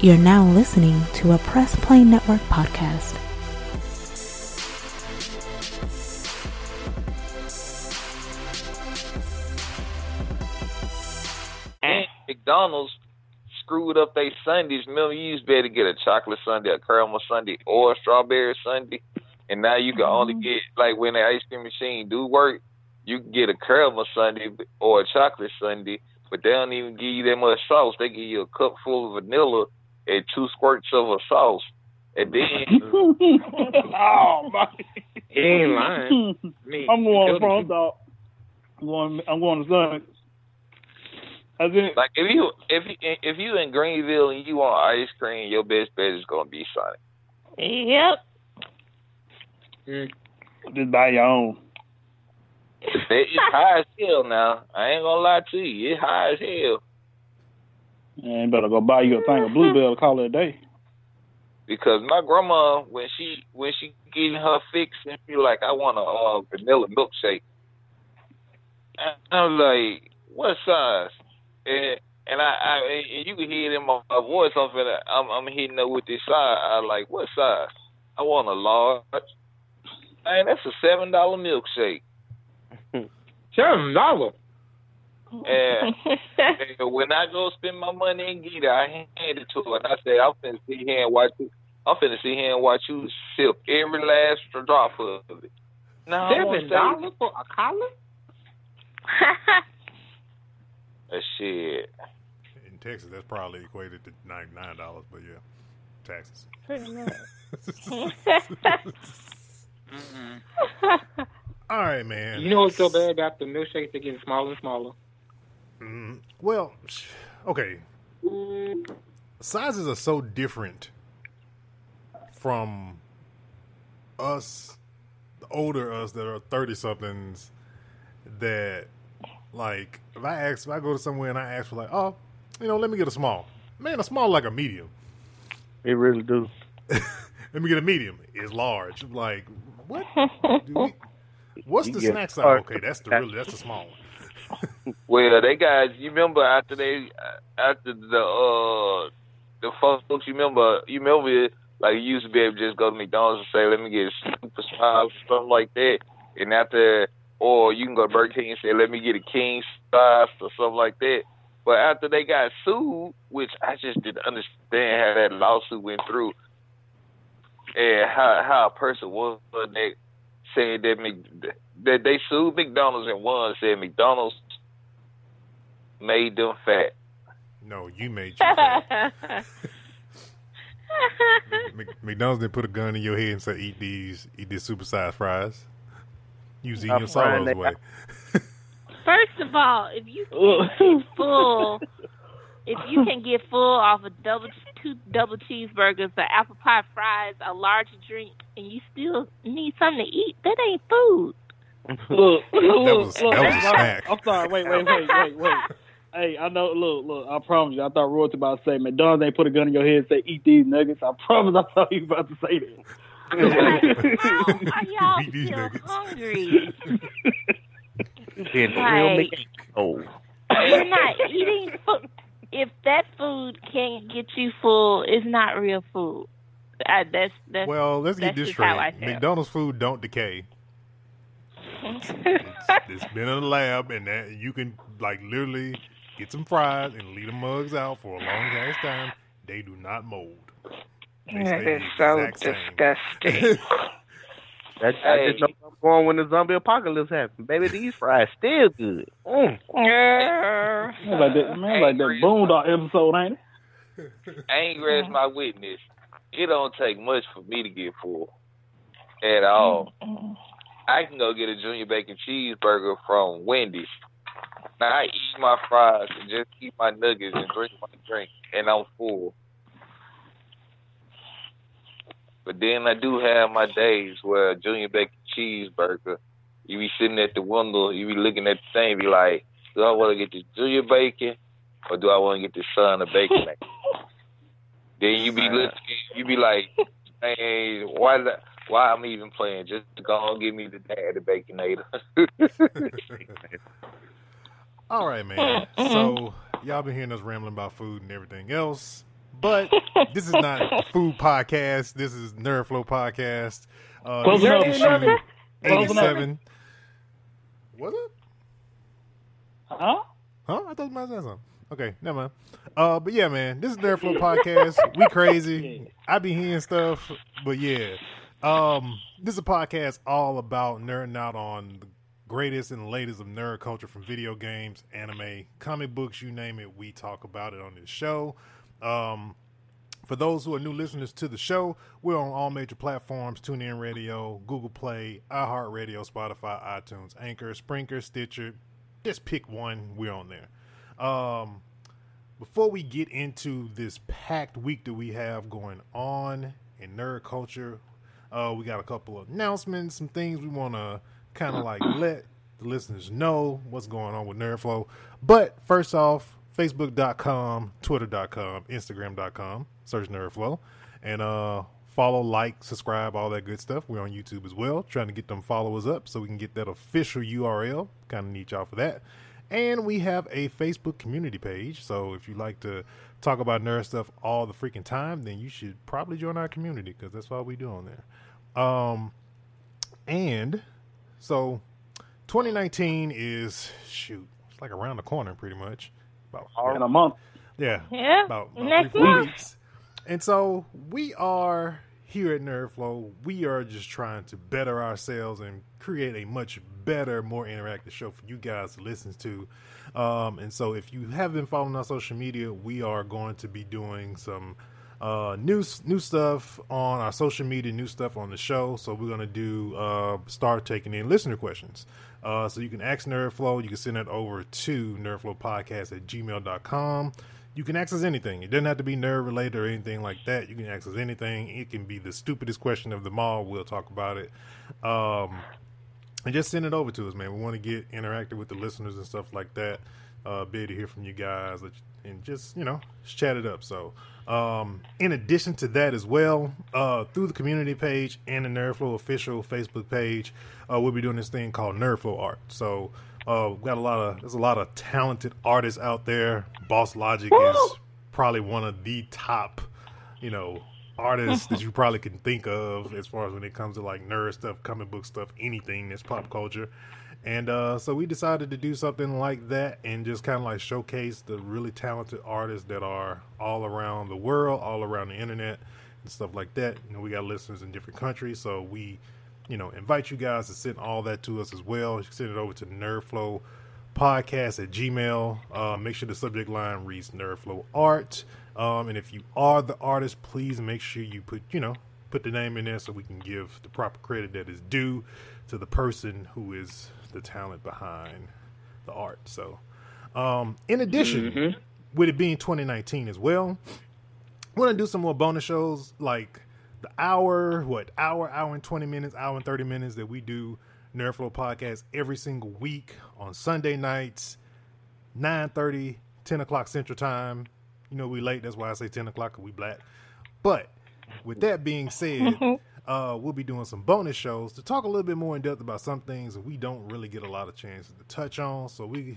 You're now listening to a Press Play Network podcast. And McDonald's screwed up their Sundays. Remember, you used to be able to get a chocolate Sundae, a caramel Sundae, or a strawberry Sundae. And now you can only get, like when the ice cream machine do work, you can get a caramel Sundae or a chocolate Sundae, but they don't even give you that much sauce. They give you a cup full of vanilla and 2 squirts of a sauce, and then he ain't lying. I'm going front dog. I'm going to Sonic. Like if you in Greenville and you want ice cream, your best bet is gonna be Sonic. Yep. Just buy your own. It's high as hell now. I ain't gonna lie to you. It's high as hell. Man, you better go buy you a thing of Bluebell to call it a day. Because my grandma, when she getting her fix and she like, I want a vanilla milkshake. I'm like, what size? And you can hear it in my voice. I'm hitting up with this size. I'm like, what size? I want a large. Man, that's a $7 milkshake. $7. And when I go spend my money and get it, I hand it to her. And I say, I'm finna sit here and watch you sip every last drop of it. Now, $7 for a collar? That shit. In Texas, that's probably equated to $99, but yeah, taxes. Pretty much. Mm-hmm. All right, man. You know what's so bad about the milkshakes? They're getting smaller and smaller. Well, okay. Sizes are so different from us, the older us that are 30-somethings, that, like, if I go to somewhere and I ask for, like, oh, let me get a small. Man, a small like a medium. It really do. Let me get a medium. It's large. Like, what? What's the snack size? Okay, that's the small one. Well, they guys, you remember after the folks, you remember, like you used to be able to just go to McDonald's and say, let me get a super size, something like that, and or you can go to Burger King and say, let me get a king size or something like that. But after they got sued, which I just didn't understand how that lawsuit went through, and how a person was that said that they sued McDonald's and won, said McDonald's made them fat. No, you made you fat. McDonald's didn't put a gun in your head and say, eat these supersized fries. You was eating your solos away. First of all, if you can get full off of two double cheeseburgers, an apple pie fries, a large drink, and you still need something to eat, that ain't food. That was a snack. I'm sorry, wait. Hey, I know, look, I promise you, I thought Roy was about to say, McDonald's ain't put a gun in your head and say, eat these nuggets. I promise I thought you were about to say that. Like, how are y'all still nuggets? Hungry? Like, you're not eating food. If that food can't get you full, it's not real food. Let's get this straight. McDonald's food don't decay. It's been in the lab, and that you can like literally get some fries and leave the mugs out for a long ass time. They do not mold. That is so disgusting. I just know I'm going when the zombie apocalypse happens. Baby, these fries still good. Like that Boondock episode, ain't it? Anger is my witness. It don't take much for me to get full at all. I can go get a junior bacon cheeseburger from Wendy's. Now I eat my fries and just eat my nuggets and drink my drink, and I'm full. But then I do have my days where a junior bacon cheeseburger, you be sitting at the window, you be looking at the thing, be like, do I want to get the junior bacon or do I want to get the son of bacon? Then you be looking, you be like, hey, why I'm even playing? Just go and give me the dad of Baconator. All right, man. So y'all been hearing us rambling about food and everything else. But this is not food podcast. This is NerdFlow Podcast. Close enough. 87. Was it? Huh? Huh? I thought you might say something. Okay, never mind. But yeah, man, this is NerdFlow Podcast. We crazy. I be hearing stuff, but yeah. This is a podcast all about nerding out on the greatest and latest of nerd culture, from video games, anime, comic books, you name it. We talk about it on this show. For those who are new listeners to the show, we're on all major platforms: TuneIn Radio, Google Play, iHeartRadio, Spotify, iTunes, Anchor, Spreaker, Stitcher. Just pick one. We're on there. Before we get into this packed week that we have going on in nerd culture, we got a couple of announcements, some things we want to kind of like let the listeners know what's going on with NerdFlow. But first off, Facebook.com, Twitter.com, Instagram.com, search NerdFlow, and follow, like, subscribe, all that good stuff. We're on YouTube as well, trying to get them followers up so we can get that official URL. Kind of need y'all for that. And we have a Facebook community page, so if you like to talk about nerd stuff all the freaking time, then you should probably join our community, because that's all we do on there. And so 2019 is, shoot, it's like around the corner pretty much. About in a month. Yeah. Yeah. About next 3 weeks. And so we are here at NerdFlow. We are just trying to better ourselves and create a much better, more interactive show for you guys to listen to. And so if you have been following our social media, we are going to be doing some new stuff on our social media, new stuff on the show. So we're going to do start taking in listener questions. So you can ask NerdFlow. You can send that over to nerdflowpodcast@gmail.com. You can ask us anything. It doesn't have to be nerd related or anything like that. You can ask us anything. It can be the stupidest question of them all. We'll talk about it. And just send it over to us, man. We want to get interactive with the listeners and stuff like that. Be able to hear from you guys and just, you know, just chat it up. So in addition to that as well, through the community page and the NerdFlow official Facebook page, we'll be doing this thing called NerdFlow Art. So we've got there's a lot of talented artists out there. Boss Logic is probably one of the top, you know, artists that you probably can think of as far as when it comes to like nerd stuff, comic book stuff, anything that's pop culture. And so we decided to do something like that and just kind of like showcase the really talented artists that are all around the world, all around the internet and stuff like that. You know, we got listeners in different countries, so we, you know, invite you guys to send all that to us as well. You can send it over to nerdflowpodcast@gmail.com. Make sure the subject line reads NerdFlow Art. And if you are the artist, please make sure you put the name in there so we can give the proper credit that is due to the person who is the talent behind the art. So in addition, with it being 2019 as well, we're going to do some more bonus shows, like the hour and 30 minutes that we do NerdFlow Podcast every single week on Sunday nights, 9:30, 10 o'clock Central Time. You know, we late. That's why I say 10 o'clock, because we black. But with that being said, we'll be doing some bonus shows to talk a little bit more in depth about some things that we don't really get a lot of chances to touch on. So we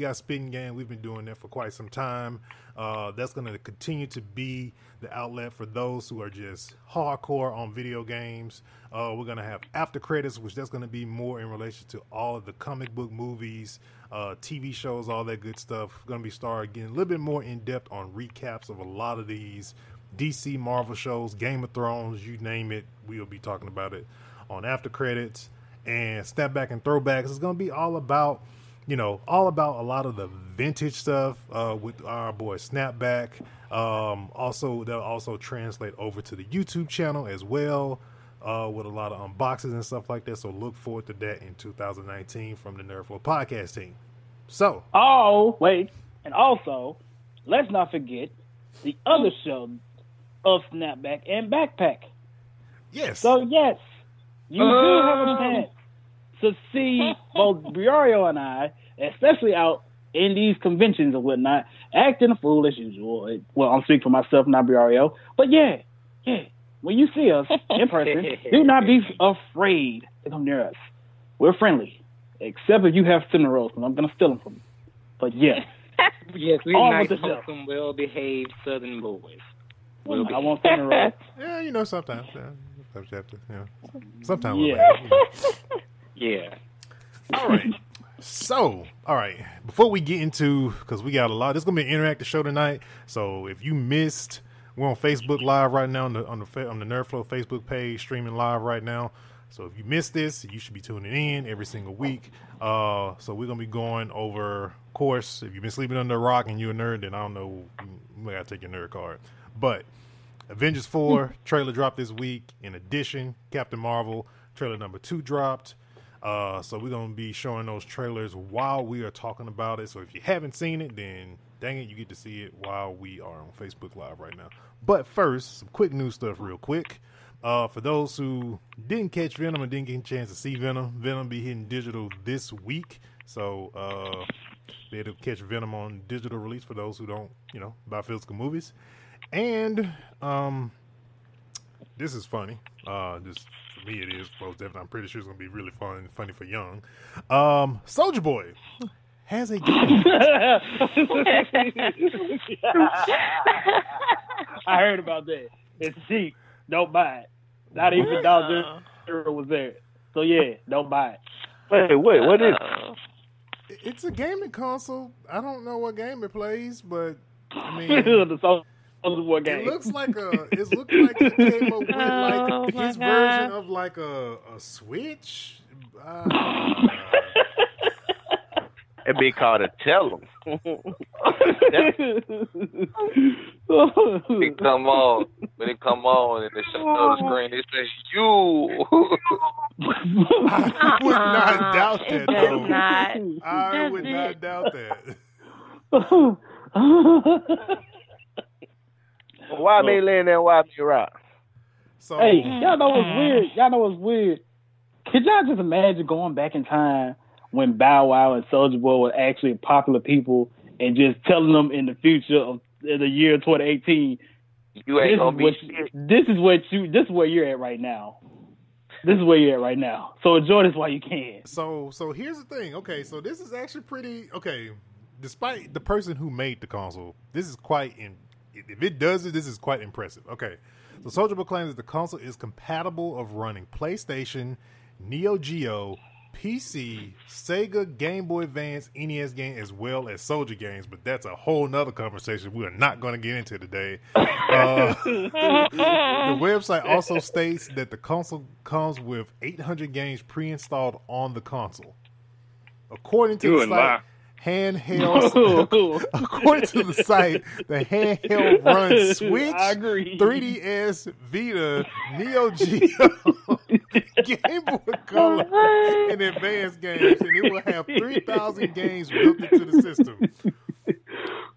got Spitting Game. We've been doing that for quite some time. That's going to continue to be the outlet for those who are just hardcore on video games. We're going to have After Credits, which that's going to be more in relation to all of the comic book movies, TV shows, all that good stuff. We're going to be starting again a little bit more in depth on recaps of a lot of these DC, Marvel shows, Game of Thrones, you name it. We'll be talking about it on After Credits. And Snap Back and Throwbacks is going to be all about a lot of the vintage stuff with our boy Snapback. They'll also translate over to the YouTube channel as well, with a lot of unboxings and stuff like that. So look forward to that in 2019 from the NerdFlow Podcast team. So. Oh, wait. And also, let's not forget the other show of Snapback and Backpack. Yes. So, yes, you do have a chance to see both Briario and I, especially out in these conventions and whatnot, acting a fool as usual. Well, I'm speaking for myself, not Briario. But, yeah, when you see us in person, do not be afraid to come near us. We're friendly, except if you have cinnarolls, and I'm going to steal them from you. But, yeah. Yes, we're nice, wholesome, well-behaved Southern boys. We'll I want something right. Yeah, you know, sometimes. Yeah. Sometimes you have to, yeah. Sometimes we'll yeah. Like, you know. Yeah. All right. So, all right. Before we get into, because we got a lot, this is going to be an interactive show tonight. So if you missed, we're on Facebook Live right now on the NerdFlow Facebook page, streaming live right now. So if you missed this, you should be tuning in every single week. So we're going to be going over, of course, if you've been sleeping under a rock and you're a nerd, then I don't know, we got to take your nerd card. But Avengers 4 trailer dropped this week. In addition, Captain Marvel trailer number 2 dropped. So we're going to be showing those trailers while we are talking about it. So if you haven't seen it, then dang it, you get to see it while we are on Facebook Live right now. But first, some quick news stuff real quick. For those who didn't catch Venom and didn't get a chance to see Venom, Venom be hitting digital this week. So they'll catch Venom on digital release for those who don't, you know, buy physical movies. And this is funny. Just for me, it is. I'm pretty sure it's gonna be really fun. Funny for young. Soulja Boy has a game. I heard about that. It's cheap. Don't buy it. Not even Dollar General was there. So yeah, don't buy it. Wait, what is it? It's a gaming console. I don't know what game it plays, but I mean, the Soulja Boy game. It looks like a. It's looking like he came up with like his version of like a Switch. It'd be called a Tellum. When it come on and they show the screen, it says you. I would not doubt that, though. I would not doubt that. Why me laying there? Why me rock? So, hey, y'all know what's weird? Could y'all just imagine going back in time when Bow Wow and Soulja Boy were actually popular people and just telling them in the future of in the year 2018, this is where you're at right now. So enjoy this while you can. So here's the thing. Okay, so this is actually pretty okay. Despite the person who made the console, this is quite if it does it, this is quite impressive. Okay, so Soulja Boy claims that the console is compatible of running PlayStation, Neo Geo, PC, Sega, Game Boy Advance, NES game, as well as Soulja games, but that's a whole nother conversation we are not going to get into today. The website also states that the console comes with 800 games pre-installed on the console. According to the site, the handheld runs Switch, 3DS, Vita, Neo Geo, Game Boy Color, and advanced games, and it will have 3,000 games built into the system.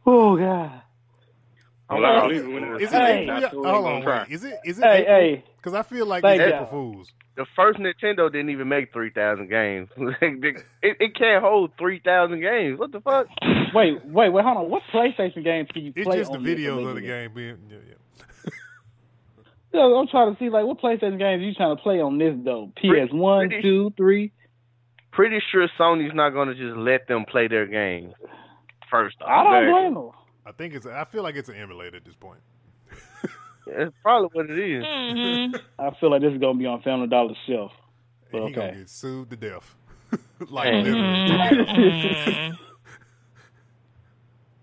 Oh God! Is it? Because I feel like it's April Fools. The first Nintendo didn't even make 3,000 games. it can't hold 3,000 games. What the fuck? Wait, hold on. What PlayStation games can you play? It's just on the videos of the game. Yeah. I'm trying to see, like, what PlayStation games are you trying to play on this, though? PS1, 2, 3? Pretty sure Sony's not going to just let them play their games first. I don't blame them. I feel like it's an emulator at this point. That's probably what it is. Mm-hmm. I feel like this is gonna be on Family Dollar's shelf. But he's gonna get sued to death. Like literally.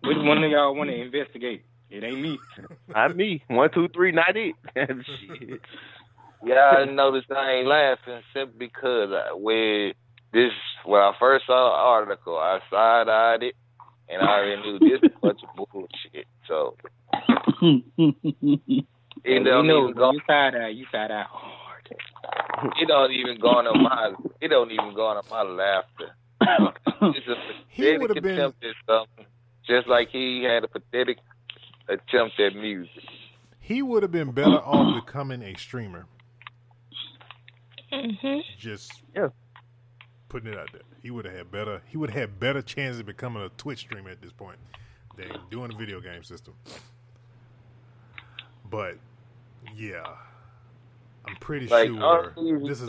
Which one of y'all want to investigate? It ain't me. Not me. 1, 2, 3, not it. Shit. Y'all noticed I ain't laughing simply because when I first saw the article, I side-eyed it, and I already knew this was a bunch of bullshit. So. You side eye hard. It don't even go on my laughter. It's a pathetic attempt at something, just like he had a pathetic attempt at music. He would have been better off becoming a streamer. Mm-hmm. Putting it out there, he would have had better chances of becoming a Twitch streamer at this point than doing a video game system. But yeah, I'm pretty sure this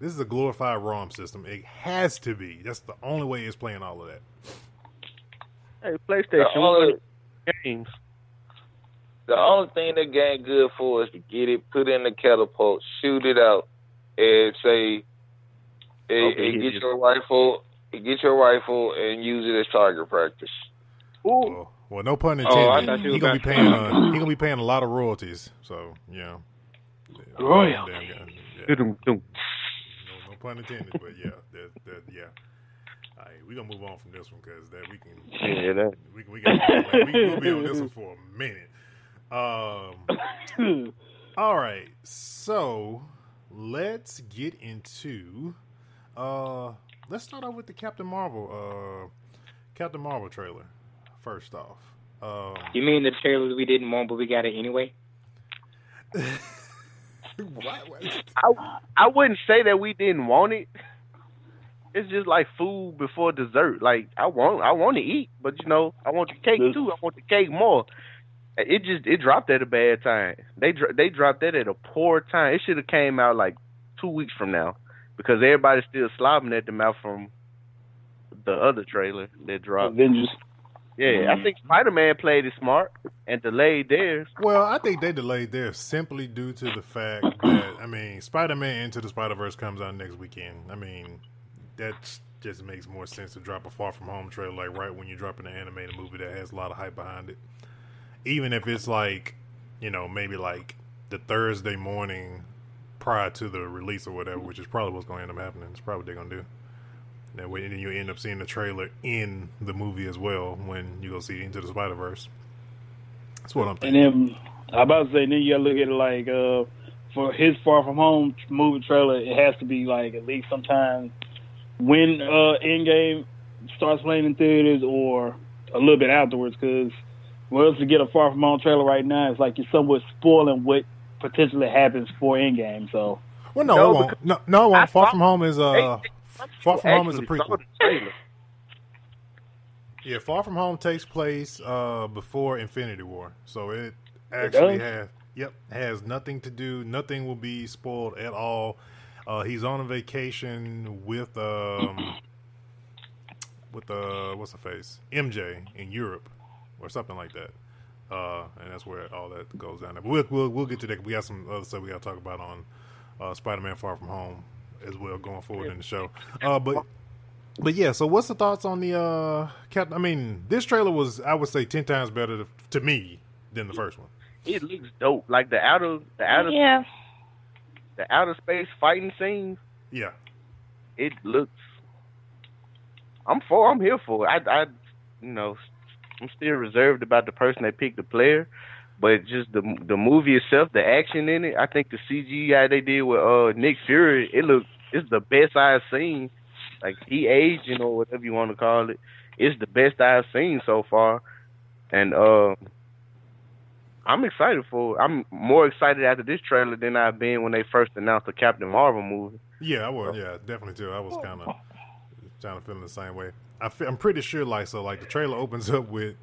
is a glorified ROM system. It has to be. That's the only way it's playing all of that. Hey, PlayStation, all games. The only thing that game good for is to get it, put in the catapult, shoot it out, and say, get your rifle, and use it as target practice. Ooh. Well, no pun intended. Oh, he's gonna be paying. He's gonna be paying a lot of royalties. So yeah. Royalties. Yeah. No pun intended, but yeah, yeah. All right, we're going to move on from this one because we'll be on this one for a minute. All right, so let's get into, let's start off with the Captain Marvel trailer, first off. You mean the trailers we didn't want, but we got it anyway? I wouldn't say that we didn't want it. It's just like food before dessert. Like I want to eat, but you know, I want the cake too. I want the cake more. It dropped at a bad time. They dropped that at a poor time. It should have came out like 2 weeks from now, because everybody's still slobbing at the mouth from the other trailer that dropped. Avengers. Yeah, I think Spider-Man played it smart and delayed theirs. Well, I think they delayed theirs simply due to the fact that Spider-Man Into the Spider-Verse comes out next weekend. That just makes more sense to drop a Far From Home trailer like right when you're dropping an animated movie that has a lot of hype behind it. Even if it's like, maybe like the Thursday morning prior to the release or whatever, which is probably what's going to end up happening. It's probably what they're going to do. That way, and you end up seeing the trailer in the movie as well when you go see Into the Spider-Verse. That's what I'm thinking. And then, I'm about to say, then you got to look at it like, for his Far From Home movie trailer, it has to be like at least sometime when Endgame starts playing in theaters or a little bit afterwards, because well, if you get a Far From Home trailer right now, it's like you're somewhat spoiling what potentially happens for Endgame. So well, no, it won't. No, it won't. Far From Home is a prequel. Yeah, Far From Home takes place before Infinity War, so it actually has nothing to do. Nothing will be spoiled at all. He's on a vacation with what's her face? MJ in Europe or something like that. And that's where all that goes down there. But we'll get to that. We got some other stuff we got to talk about on Spider-Man Far From Home as well going forward in the show. But yeah, so what's the thoughts on the Captain? This trailer was, I would say, 10 times better to me than the first one. It looks dope. Like the outer yeah. The outer space fighting scene. Yeah. It looks... I'm here for it. I'm still reserved about the person that picked the player, but just the movie itself, the action in it, I think the CGI they did with Nick Fury, it's the best I've seen. Like, he aging or whatever you want to call it. It's the best I've seen so far. And, I'm excited for it. I'm more excited after this trailer than I've been when they first announced the Captain Marvel movie. Yeah, I was. So. Yeah, definitely too. I was kind of feeling the same way. I'm pretty sure, the trailer opens up with,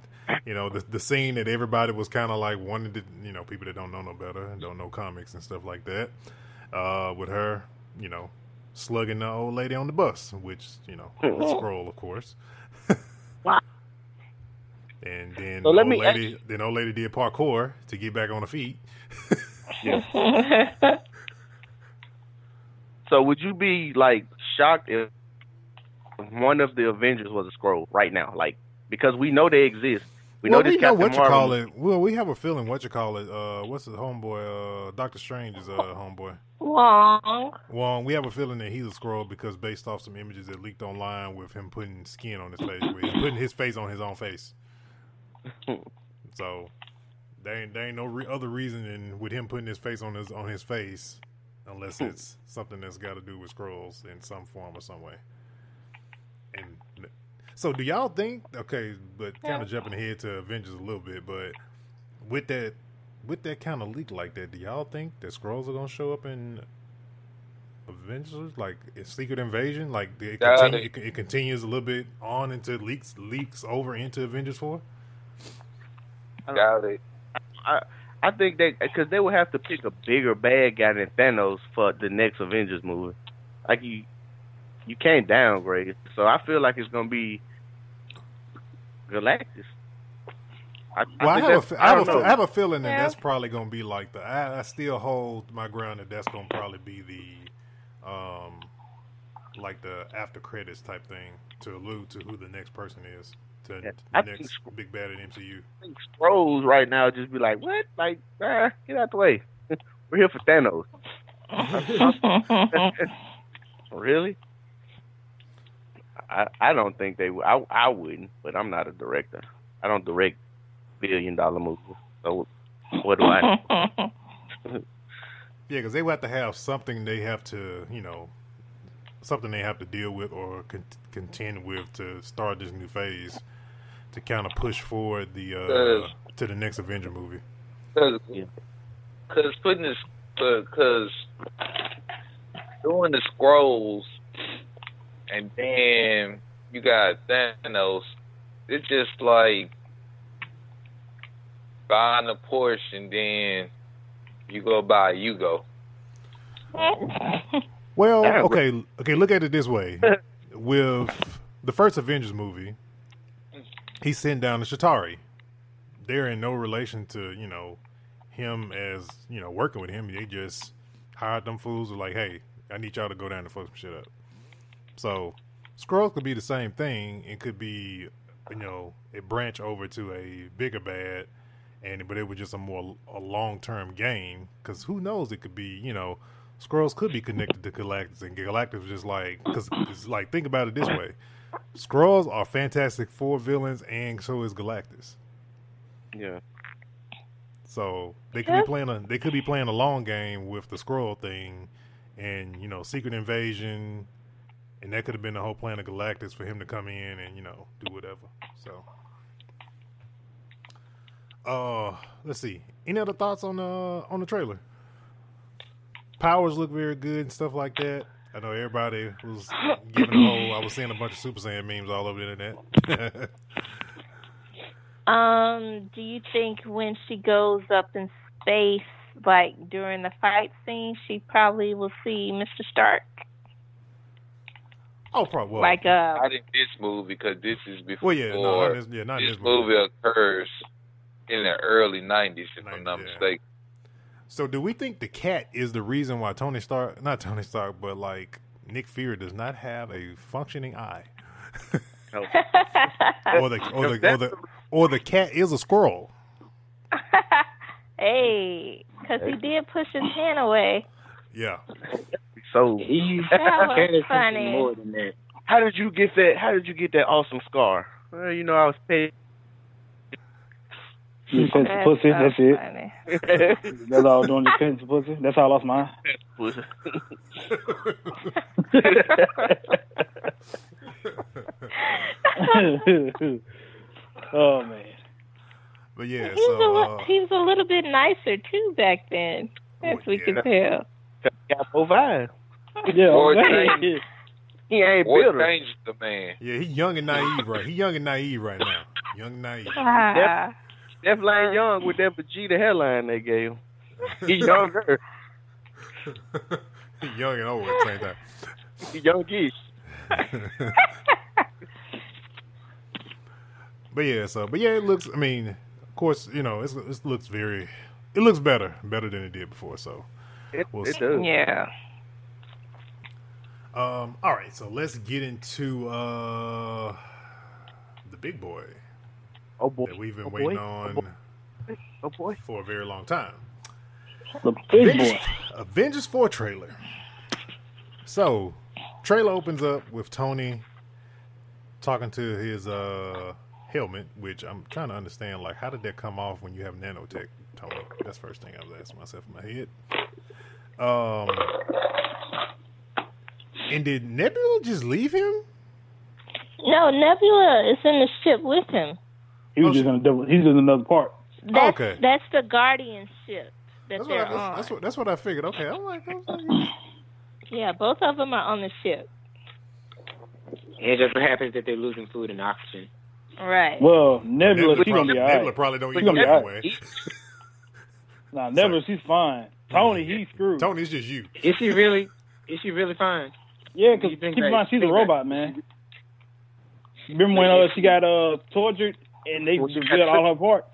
the scene that everybody was kind of like wanting to, people that don't know no better and don't know comics and stuff like that, with her, slugging the old lady on the bus, which, Skrull, of course. Wow. And then old lady did parkour to get back on her feet. So would you be shocked if one of the Avengers was a Skrull right now? Because we know they exist. We have a feeling. What's his homeboy? Doctor Strange is a homeboy. Wong. We have a feeling that he's a Skrull because based off some images that leaked online with him putting skin on his face, where he's putting his face on his own face. So there ain't no other reason than with him putting his face on his face, unless it's something that's got to do with Skrulls in some form or some way. And so, do y'all think? Okay, but kind of jumping ahead to Avengers a little bit, but with that kind of leak like that, do y'all think that Skrulls are gonna show up in Avengers, like Secret Invasion? Like it continues a little bit on into leaks over into Avengers 4? Got it. I think because they would have to pick a bigger bad guy than Thanos for the next Avengers movie. Like you can't downgrade it. So I feel like it's gonna be Galactus. I have a feeling that that's probably going to be like the. I still hold my ground that that's going to probably be the, like the after credits type thing to allude to who the next person is to the next big bad in MCU. I think Skrulls right now just be like, what? Like, get out the way. We're here for Thanos. Really? I don't think they would. I wouldn't, but I'm not a director. I don't direct billion-dollar movies. So what do I know? Yeah, because they would have to have something they have to, you know, something they have to deal with or contend with to start this new phase to kind of push forward the to the next Avenger movie. Because putting this, because doing the Skrulls and then you got Thanos. It's just like buying a Porsche and then you go buy a Yugo. Well, okay. Look at it this way: with the first Avengers movie, he's sitting down to Chitauri. They're in no relation to him as working with him. They just hired them fools. Were like, hey, I need y'all to go down and fuck some shit up. So Skrulls could be the same thing. It could be a branch over to a bigger bad, but it was just a long term game because who knows? It could be Skrulls could be connected to Galactus, and Galactus was just like because it's like think about it this way: Skrulls are Fantastic Four villains, and so is Galactus. Yeah. So they could be playing a long game with the Skrull thing, and secret invasion. And that could have been the whole plan of Galactus for him to come in and, do whatever. So, let's see. Any other thoughts on the trailer? Powers look very good and stuff like that. I know everybody was giving a whole... I was seeing a bunch of Super Saiyan memes all over the internet. Do you think when she goes up in space, like during the fight scene, she probably will see Mr. Stark? Oh, probably. Like not in this movie because this is before. Well, yeah, no, this movie occurs in the early 90s, if I'm not mistaken. So, do we think the cat is the reason why not Tony Stark, but like Nick Fury does not have a functioning eye? No. or the cat is a Skrul. Hey, because he did push his hand away. Yeah. So that funny. More than that. How did you get that? How did you get that awesome scar? Well, I was paid. You sent the pussy. So that's funny. It. That's all doing. You sent the pussy. That's how I lost mine. Pussy. Oh man. But yeah, he was a little bit nicer too back then, as we could tell. Got both eyes. Yeah, he ain't built the man. Yeah, he's young and naive, right? He's young and naive right now. Young and naive. Definitely ain't young with that Vegeta hairline they gave him. He's younger. He's young and old at the same time. He's young geese. But yeah, it looks. I mean, of course, it looks very. It looks better than it did before. So. It does. Yeah. All right, so let's get into the big boy. Oh boy, that we've been waiting on. Oh boy, for a very long time. The big boy. Avengers 4 trailer. So, trailer opens up with Tony talking to his helmet, which I'm trying to understand. Like, how did that come off when you have nanotech, Tony? That's the first thing I was asking myself in my head. And did Nebula just leave him? No, Nebula is in the ship with him. He was he's in another part. That's the Guardian ship that they're on. That's what I figured. Okay, I'm like, yeah, both of them are on the ship. It just happens that they're losing food and oxygen. Right. Well, Nebula she's gonna be all right. Nebula probably don't eat anyway. Nah, Nebula, she's fine. Tony, he's screwed. Tony's just you. Is she really fine? Yeah, because keep in mind, she's a robot, man. Remember when she got tortured and they revealed all her parts?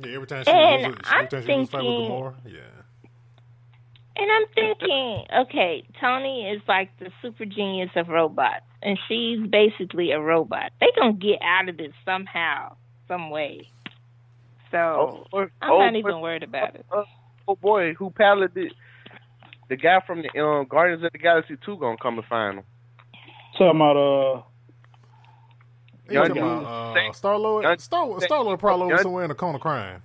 Yeah, every time she loses a fight with Gamora. Yeah. And I'm thinking, okay, Tony is like the super genius of robots, and she's basically a robot. They gonna get out of this somehow, some way. So I'm not even worried about it. Oh boy, who paddled it? The guy from the Guardians of the Galaxy 2 gonna come and find him. Talking about Star Lord. Star Lord probably was somewhere in the corner crying.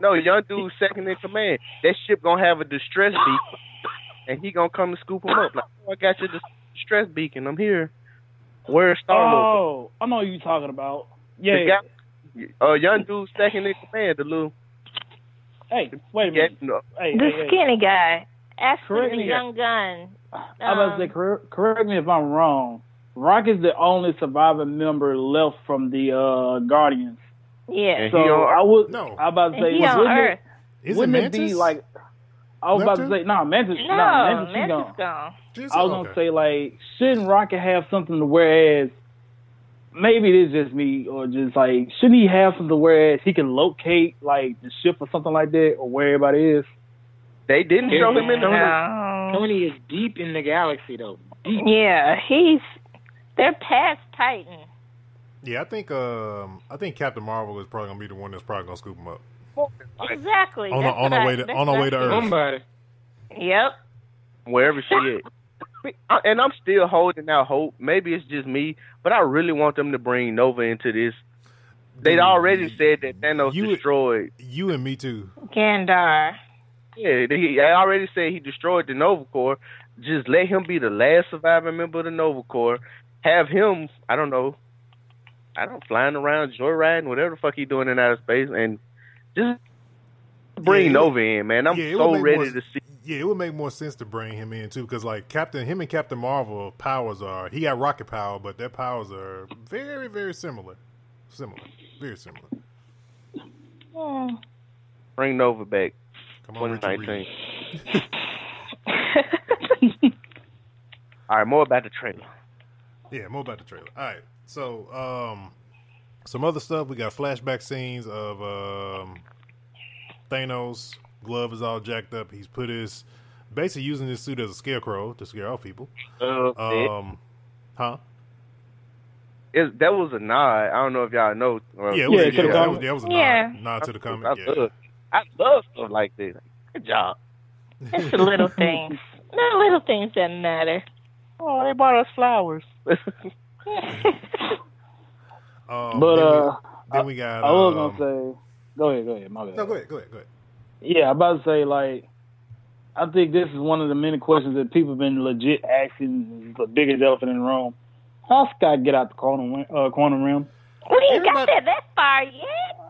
No, young dude, second in command. That ship gonna have a distress beacon, and he gonna come and scoop him up. Like, oh, I got your distress beacon. I'm here. Where's Star Lord? Oh, I know what you're talking about. Yeah. Young dude, second in command, the little. Hey, wait a minute. The skinny guy. Actually, the young gun. I was gonna say, correct me if I'm wrong. Rocket's the only surviving member left from the Guardians. Yeah. So Mantis is gone. I was gonna say, like, shouldn't Rocket have something to wear as, maybe it is just me, or just like, shouldn't he have something to wear as he can locate like the ship or something like that, or where everybody is? They didn't show him in the movie. Tony is deep in the galaxy though. Deep. Yeah, they're past Titan. Yeah, I think Captain Marvel is probably gonna be the one that's probably gonna scoop him up. Exactly. On our way to Earth. Somebody. Yep. Wherever she is. And I'm still holding out hope. Maybe it's just me, but I really want them to bring Nova into this. They'd already said that Thanos destroyed. You and me too. Gandar. Yeah, I already said he destroyed the Nova Corps. Just let him be the last surviving member of the Nova Corps. Have him, flying around, joyriding, whatever the fuck he doing in outer space, and just bring Nova in, man. I'm so ready to see. Yeah, it would make more sense to bring him in too, because like him and Captain Marvel powers are, he got rocket power, but their powers are very, very similar. Very similar. Yeah. Bring Nova back. Come on, 2019. All right, more about the trailer. Yeah, more about the trailer. All right. So, some other stuff. We got flashback scenes of Thanos. Glove is all jacked up. He's basically using his suit as a scarecrow to scare off people. That was a nod. I don't know if y'all know. That was a nod to the comic. I love stuff like this. Good job. It's the little things. The little things that matter. Oh, they bought us flowers. But then we got. I was gonna say, go ahead, my bad. No, go ahead. Yeah, I'm about to say, like, I think this is one of the many questions that people have been legit asking. It's the biggest elephant in the room. How Scott get out the quantum realm? Well, he got that far yet.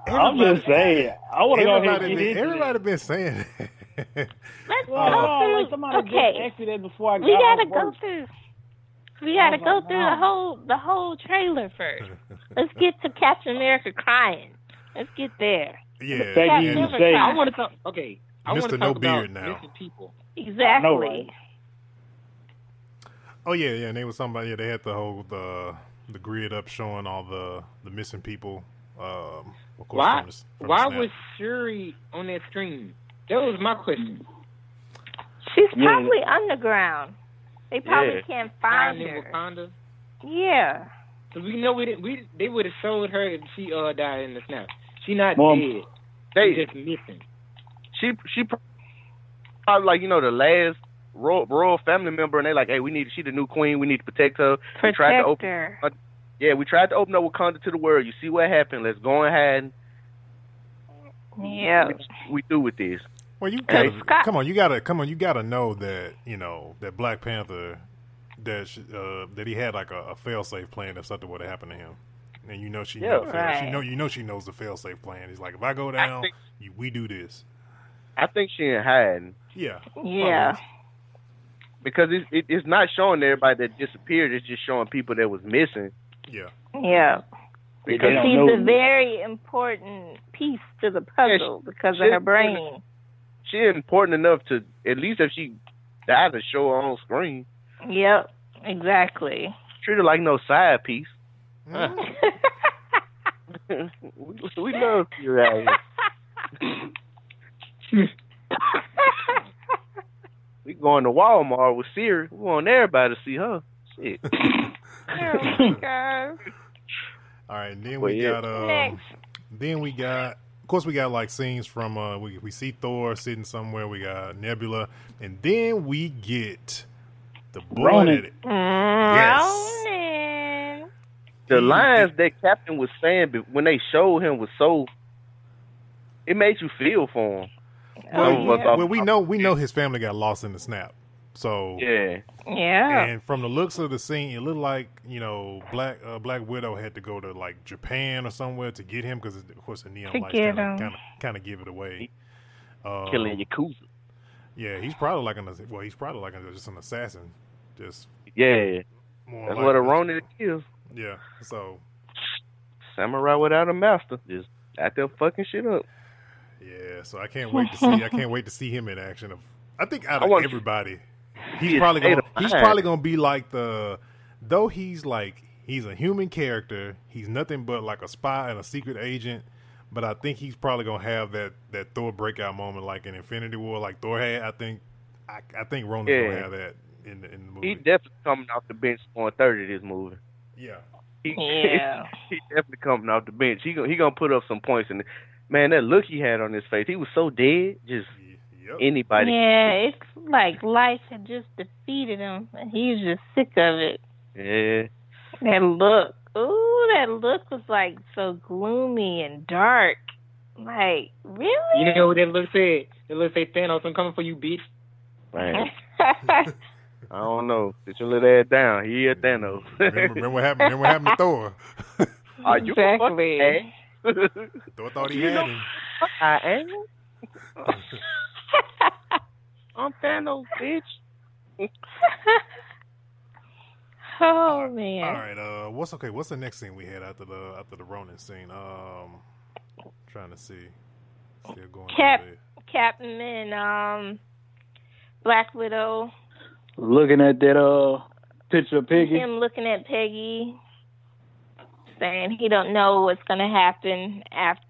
I'm just saying. I want to go ahead and get it. Everybody been saying that. Let's go through. Like, okay, we gotta go through the whole trailer first. Let's get to Captain America crying. Let's get there. Yeah, I want to talk. Okay, I want to talk about missing people. Exactly. No, right? Oh yeah. And they were somebody. Yeah, they had the whole the grid up showing all the missing people. Of course, why was Shuri on that screen? That was my question. She's probably underground. They probably can't find her. Wakanda. Yeah. Because we know they would have showed her if she died in the snap. She not dead. She's just missing. She probably, like, you know, the last royal family member, and they like, hey, she the new queen. We need to protect her. We tried to open up Wakanda to the world. You see what happened. Let's go ahead. Yeah. We do with this. Well, you gotta know that, you know, that Black Panther, that he had like a fail-safe plan if something would have happened to him, and she knows the fail-safe plan. He's like, if I go down, we do this. I think she ain't hiding. Yeah. Yeah. Probably. Because it's not showing everybody that disappeared. It's just showing people that was missing. Yeah. Yeah. Because she's a very important piece to the puzzle because of her brain. She's important enough to, at least if she died, to show her on screen. Yep, exactly. Treat her like no side piece. Huh. we love you out here. We going to Walmart with Siri. We want everybody to see her. Shit. Oh, God. All right, and then we got, of course, we got like scenes from we see Thor sitting somewhere. We got Nebula, and then we get the boy. Ronin. Yes. Ronin. The lines that Captain was saying when they showed him was so. It made you feel for him. Well, we know his family got lost in the snap. So yeah, and from the looks of the scene, it looked like, you know, Black Widow had to go to like Japan or somewhere to get him because, of course, the neon lights kind of give it away. Killing Yakuza. Yeah, he's probably just an assassin. Just that's what a Ronin is. Yeah, so samurai without a master, just out there fucking shit up. Yeah, so I can't wait to see him in action. I think out of everybody, he's probably gonna be like he's a human character. He's nothing but like a spy and a secret agent. But I think he's probably gonna have that Thor breakout moment, like in Infinity War, like Thor had. I think Ronin's gonna have that in the movie. He definitely coming off the bench on 30 this movie. Yeah, he definitely coming off the bench. He gonna put up some points and. Man, that look he had on his face. He was so dead. Just anybody. Yeah, it's like life had just defeated him. And he was just sick of it. Yeah. That look. Ooh, that look was like so gloomy and dark. Like, really? You know what that look said? That look said, Thanos, I'm coming for you, bitch. Man. I don't know. Sit your little ass down. He is Thanos. remember what happened? Remember what happened to Thor? Are you exactly. Thor thought he had him. I am. I'm Thanos, bitch. Oh man! All right, what's the next scene we had after the Ronin scene? Trying to see. Still going. Captain and Black Widow. Looking at that picture of Peggy. Him looking at Peggy. And he don't know what's going to happen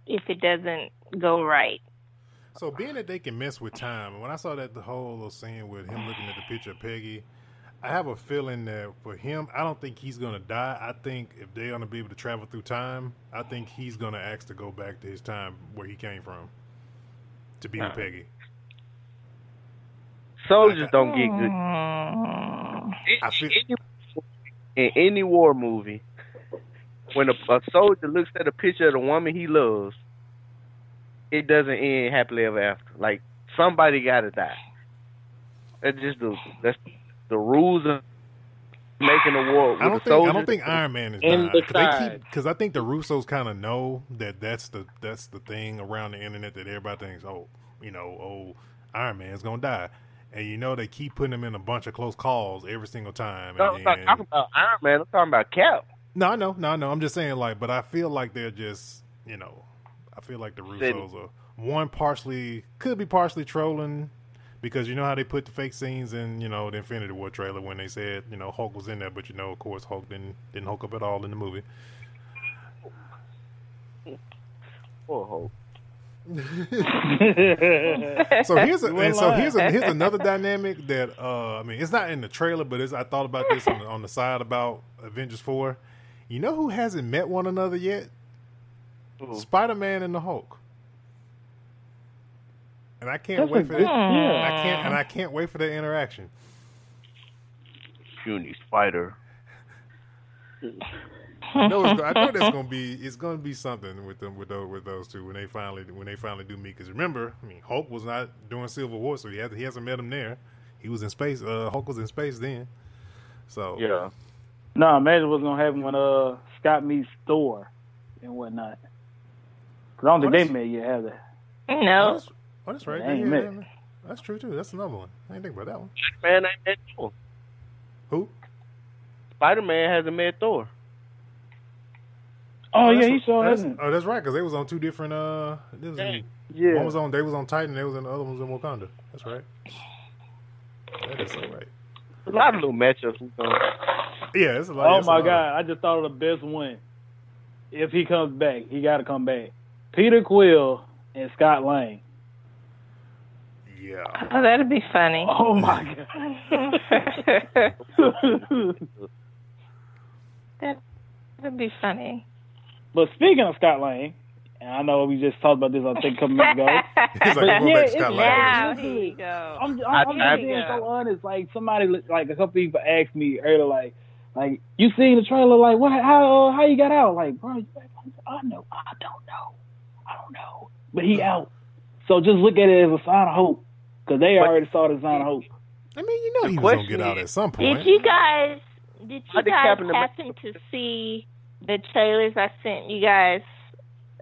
if it doesn't go right. So being that they can mess with time, when I saw that the whole little scene with him looking at the picture of Peggy, I have a feeling that for him, I don't think he's going to die. I think if they're going to be able to travel through time, I think he's going to ask to go back to his time where he came from to be with Peggy. Soldiers don't get good. In any war movie, when a soldier looks at a picture of the woman he loves, it doesn't end happily ever after. Like, somebody gotta die. That's the rules of making a war with a soldier. I don't think Iron Man is dying. Because I think the Russos kind of know that that's the thing around the internet that everybody thinks, Iron Man's gonna die. And you know they keep putting him in a bunch of close calls every single time. I'm not talking about Iron Man. I'm talking about Cap. No. I'm just saying, but I feel like they're just, I feel like the Russos are could be partially trolling because you know how they put the fake scenes in, the Infinity War trailer when they said, Hulk was in there, but of course Hulk didn't Hulk up at all in the movie. Poor Hulk. So here's another dynamic that it's not in the trailer, but I thought about this on the side about Avengers 4. You know who hasn't met one another yet? Ooh. Spider-Man and the Hulk. And I can't wait for that. I can't wait for that interaction. Puny spider. I know that's gonna be. It's gonna be something with them with those two when they finally do meet. Because remember, Hulk was not during Civil War, so he hasn't met him there. He was in space. Hulk was in space then. So yeah. No, imagine what's gonna happen when Scott meets Thor and whatnot. Because I don't think they met yet, have they? No. Oh, that's right. They ain't met. That's true too. That's another one. I didn't think about that one. Man, I met Thor. Who? Spider-Man hasn't met Thor. Oh yeah, he saw that. Oh, that's right, because they was on two different. They was on Titan. They was in the other ones in Wakanda. That's right. That is so right. A lot of little matchups. Yeah, it's a lot. Oh my God, I just thought of the best one. If he comes back, he got to come back. Peter Quill and Scott Lang. Yeah. Oh, that'd be funny. Oh my god. That'd be funny. But speaking of Scott Lang, and I know we just talked about this, I think, a couple minutes ago. He's like, yeah, Scott Lang. I'm being so honest. Like, somebody, like a couple people asked me earlier, like you seen the trailer? Like, what? How you got out? Like, bro, I don't know. But he out. So just look at it as a sign of hope, because they already saw the sign of hope. I mean, you know he was gonna get out at some point. Did you guys happen to see the trailers I sent you guys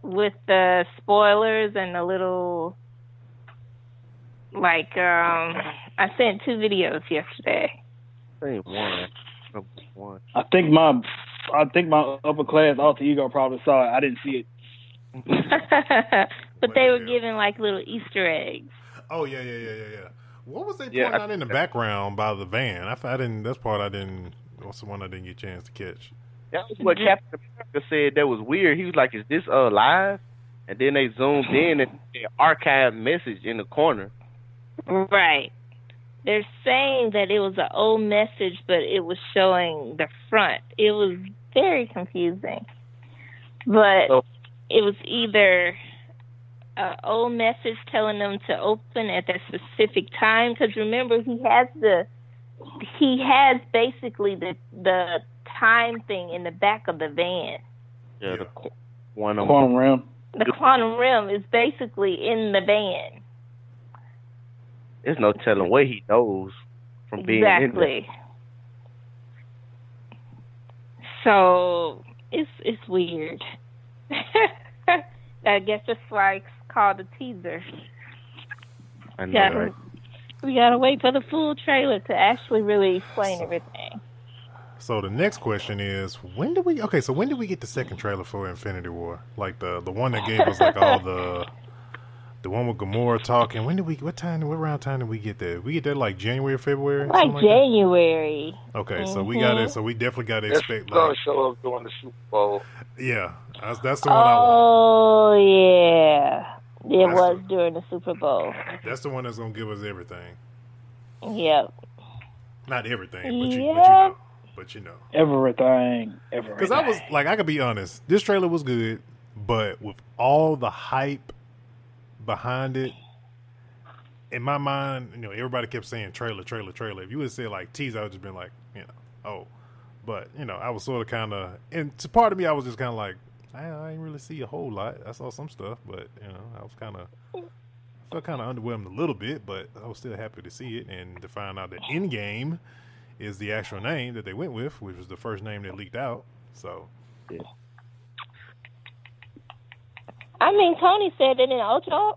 with the spoilers and the little, like, I sent 2 videos yesterday. I think one. I think my upper class alter ego probably saw it. I didn't see it. But they were giving like little Easter eggs. Oh yeah. What was they pointing out in the background by the van? That's the one I didn't get a chance to catch. That was what Captain America said. That was weird. He was like, "Is this live?" And then they zoomed in and they archived message in the corner. Right. They're saying that it was an old message, but it was showing the front. It was very confusing. But it was either an old message telling them to open at that specific time, because remember, he has basically the time thing in the back of the van. Yeah, the quantum realm. The quantum realm is basically in the van. There's no telling what he knows from being in there. So it's weird. I guess that's why it's called a teaser. I know, right? We gotta wait for the full trailer to actually really explain everything. So the next question is, when did we get the second trailer for Infinity War? Like the one that gave us like all the one with Gamora talking. What round time did we get that? We get that like January or February? Like January. That? Okay, so we got it. So we definitely got to expect like show up during the Super Bowl. Yeah. That's the one I want. Oh, yeah. It was during the Super Bowl. That's the one that's going to give us everything. Yep. Not everything, but you know. Everything. Because I was, like, I could be honest. This trailer was good, but with all the hype behind it, in my mind, you know, everybody kept saying trailer. If you would have said, like, tease, I would have just been like, you know, oh. But, you know, I was sort of kind of, and to part of me, I was just kind of like, I didn't really see a whole lot. I saw some stuff, but, you know, I felt kind of underwhelmed a little bit, but I was still happy to see it and to find out that Endgame is the actual name that they went with, which was the first name that leaked out, so. Yeah. I mean, Tony said it in Ultra,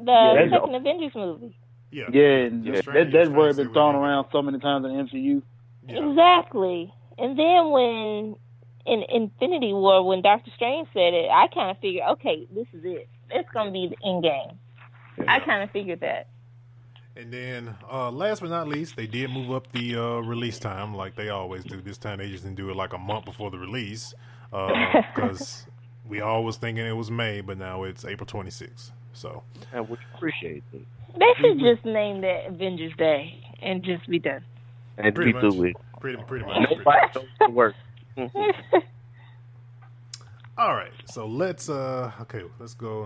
the second Avengers movie. Yeah. Yeah. That word has been thrown around so many times in the MCU. Yeah. Exactly. And then when in Infinity War, when Doctor Strange said it, I kind of figured, okay, this is it. It's going to be the end game. Yeah. I kind of figured that. And then last but not least, they did move up the release time like they always do. This time they just didn't do it like a month before the release because we all was thinking it was May, but now it's April 26th. So. I would appreciate it. They should just name that Avengers Day and just be done. And pretty much. Don't work. All right, so let's go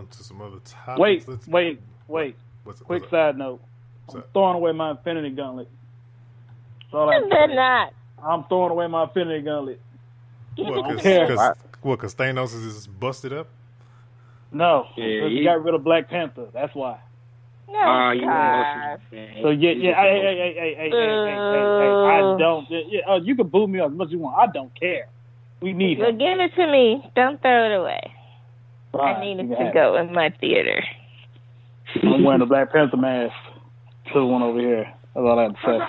into some other topics. Wait. Quick side note. I'm throwing away my Infinity Gauntlet. I'm throwing away my Infinity Gauntlet. Because Thanos is busted up? No, he got rid of Black Panther. That's why. No, so I don't. You can boo me as much as you want. I don't care. We need it. Give it to me. Don't throw it away. Right, I need it to go in my theater. I'm wearing a Black Panther mask to the one over here. That's all I have to say.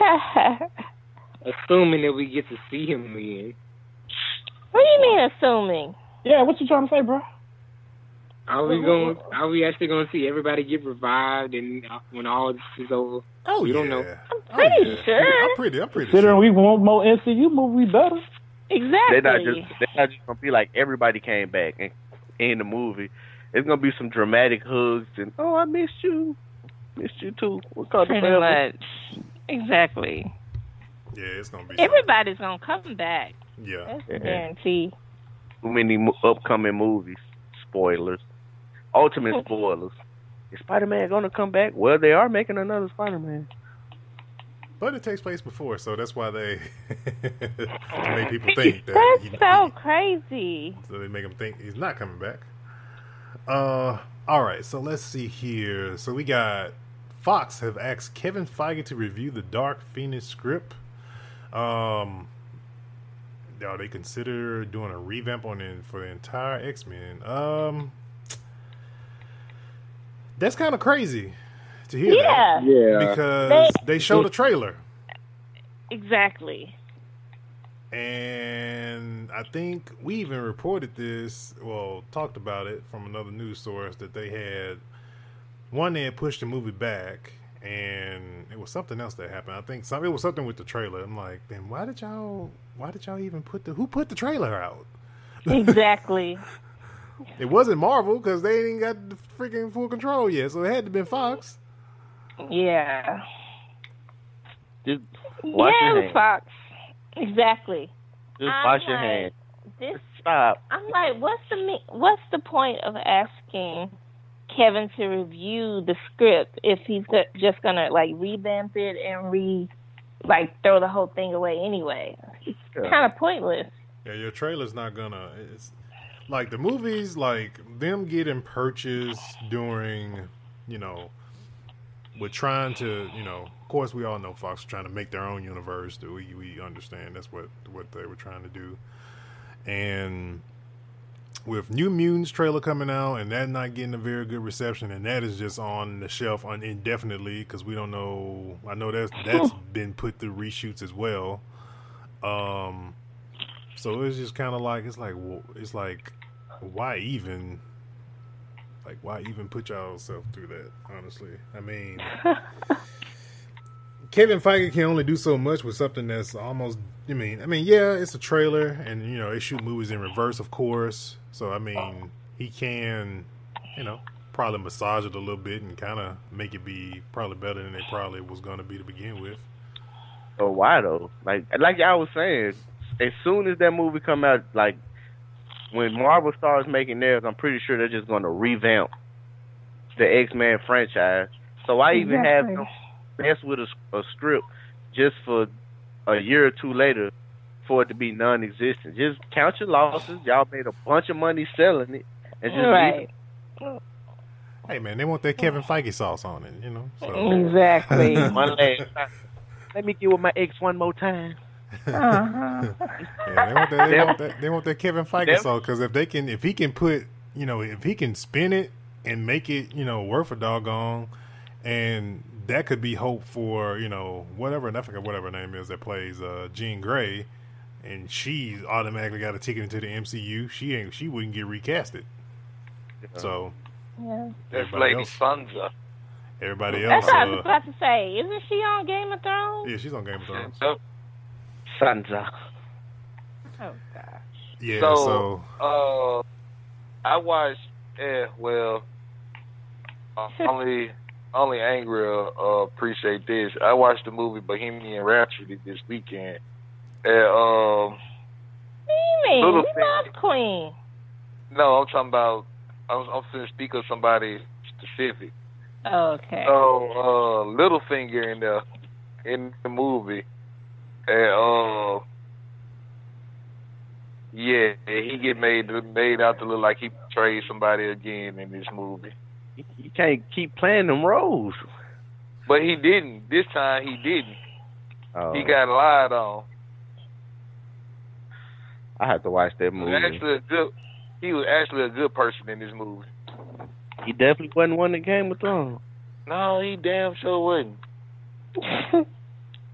Assuming that we get to see him again. What do you mean assuming? Yeah, what you trying to say, bro? Are we actually going to see everybody get revived and when all this is over? Oh, we don't know. I'm pretty sure. I'm pretty considering sure. We want more MCU movie, better. Exactly. They're not just going to be like everybody came back in the movie. It's gonna be some dramatic hugs and oh, I missed you too. Wakanda pretty forever. Much, exactly. Yeah, it's gonna be. Everybody's something. Gonna come back. Yeah, that's a guarantee. Too many upcoming movies. Spoilers. Ultimate spoilers. Is Spider-Man gonna come back? Well, they are making another Spider-Man. But it takes place before, so that's why they make people think that. That's so crazy. So they make him think he's not coming back. All right, so let's see here. So we got Fox have asked Kevin Feige to review the Dark Phoenix script. Are they consider doing a revamp on it for the entire X-Men? That's kind of crazy to hear that. Yeah. Because they showed a trailer. Exactly. And I think we even reported this, well, talked about it from another news source that they had. One, they had pushed the movie back, and it was something else that happened. I think it was something with the trailer. I'm like, then why did y'all even who put the trailer out? Exactly. It wasn't Marvel because they ain't got the freaking full control yet, so it had to be Fox. Yeah. Just wash your hands. Fox. Exactly. Just wash your hands. Stop. I'm like, what's the point of asking Kevin to review the script if he's just gonna like revamp it and throw the whole thing away anyway? It's kind of pointless. Yeah, your trailer's not gonna. It's, like the movies, like them getting purchased during, we're trying to, of course we all know Fox was trying to make their own universe. That we understand that's what they were trying to do. And with New Mutants trailer coming out and that not getting a very good reception, and that is just on the shelf indefinitely because we don't know. I know that's been put through reshoots as well. So it's just kind of like why even put yourself through that? Honestly, I mean, Kevin Feige can only do so much with something that's almost. I mean, yeah, it's a trailer, and they shoot movies in reverse, of course. So I mean, he can, probably massage it a little bit and kind of make it be probably better than it probably was going to be to begin with. Oh, why though? Like I was saying. As soon as that movie come out, like when Marvel starts making theirs, I'm pretty sure they're just going to revamp the X-Men franchise. So I even have them mess with a script just for a year or two later for it to be non-existent. Just count your losses. Y'all made a bunch of money selling it. And just leave it. Hey man, they want that Kevin Feige sauce on it, So. Exactly. One last time. Let me get with my ex one more time. Uh-huh. Yeah, they want that Kevin Feige sauce because if he can put if he can spin it and make it worth a doggone, and that could be hope for whatever, and I forget whatever her name is that plays Jean Grey, and she's automatically got a ticket into the MCU. She wouldn't get recasted. Yeah. So there's Lady Sansa. Everybody else. That's what I was about to say. Isn't she on Game of Thrones? Yeah, she's on Game of Thrones. So, Sansa. Oh gosh. Yeah. So I watched. Only Angry appreciate this. I watched the movie Bohemian Rhapsody this weekend. And we love Queen. No, I'm talking about. I'm finna speak of somebody specific. Okay. So Littlefinger in the movie. And he get made out to look like he betrayed somebody again in this movie. You can't keep playing them roles. But he didn't. This time he didn't. Oh. He got lied on. I have to watch that movie. He was actually a good person in this movie. He definitely wasn't one that came with them. No, he damn sure wasn't.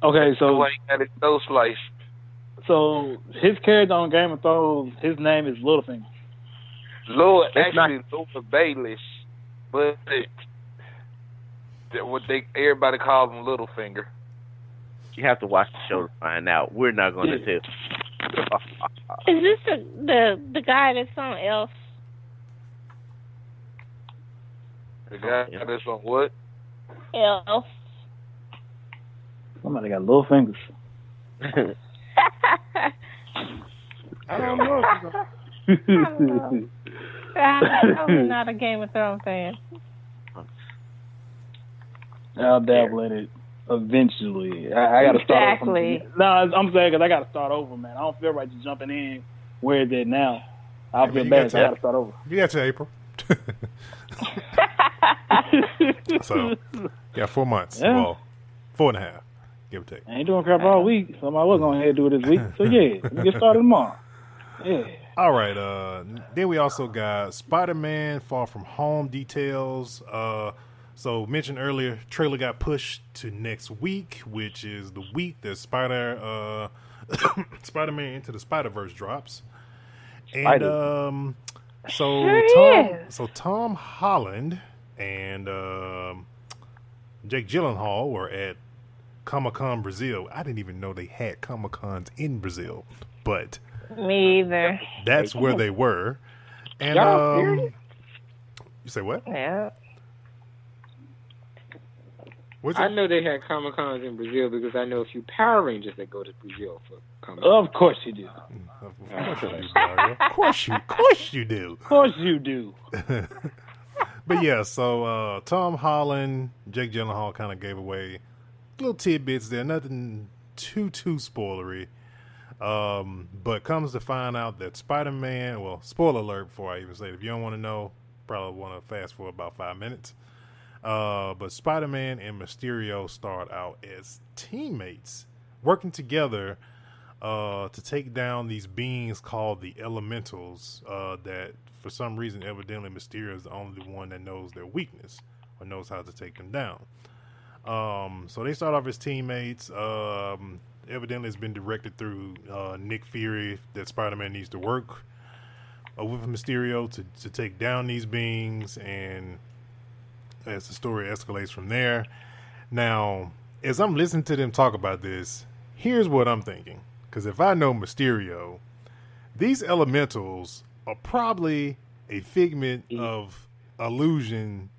Okay, so his character on Game of Thrones, his name is Littlefinger. Lord Baelish, but everybody calls him Littlefinger. You have to watch the show to find out. We're not going to tell. Is this the guy that's on Elf? The guy got this on what? Elf. Somebody got little fingers. I don't know. I'm not a Game of Thrones fan. I'll dabble in it eventually. I got to start over. No, I'm saying because I got to start over, man. I don't feel right just jumping in where it's at now. I'll feel bad. I got to start over. You got to April. So, yeah, 4 months. Yeah. Well, 4.5. Give or take. I ain't doing crap all week, so I was going to do it this week. So, yeah, we get started tomorrow. Yeah. All right. Then we also got Spider-Man Far From Home details. So, mentioned earlier, trailer got pushed to next week, which is the week that Spider-Man Into the Spider-Verse drops. And Tom Holland and Jake Gyllenhaal were at Comic-Con Brazil. I didn't even know they had Comic-Cons in Brazil, but me either. That's where they were. And you say what? Yeah. I know they had Comic-Cons in Brazil because I know a few Power Rangers that go to Brazil for Comic-Con. Of course you do. Of course you do. But yeah, so Tom Holland, Jake Gyllenhaal kind of gave away little tidbits there, nothing too spoilery. But comes to find out that Spider-Man, well, spoiler alert before I even say it. If you don't want to know, probably want to fast forward about 5 minutes. But Spider-Man and Mysterio start out as teammates working together to take down these beings called the Elementals that for some reason evidently Mysterio is the only one that knows their weakness or knows how to take them down. So they start off as teammates. Evidently it's been directed through Nick Fury that Spider-Man needs to work with Mysterio to take down these beings, and as the story escalates from there. Now, as I'm listening to them talk about this, here's what I'm thinking. Because if I know Mysterio, these Elementals are probably a figment of illusion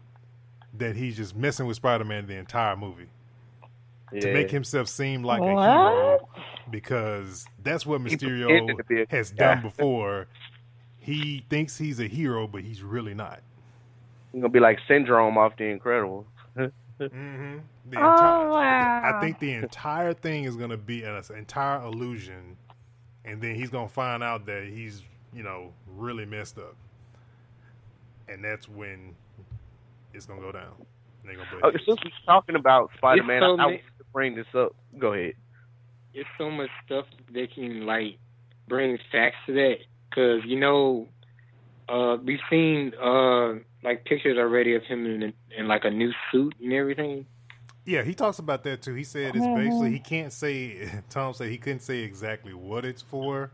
that he's just messing with Spider-Man the entire movie to make himself seem like a hero, because that's what Mysterio has done before. He thinks he's a hero, but he's really not. He's going to be like Syndrome off The Incredibles. I think the entire thing is going to be an entire illusion, and then he's going to find out that he's, you know, really messed up. And that's when it's going to go down. Since we're talking about Spider-Man, I want to bring this up. Go ahead. There's so much stuff they can, like, bring facts to that. Because, you know, we've seen, like, pictures already of him in like, a new suit and everything. Yeah, he talks about that, too. He said it's basically, he can't say, Tom said he couldn't say exactly what it's for,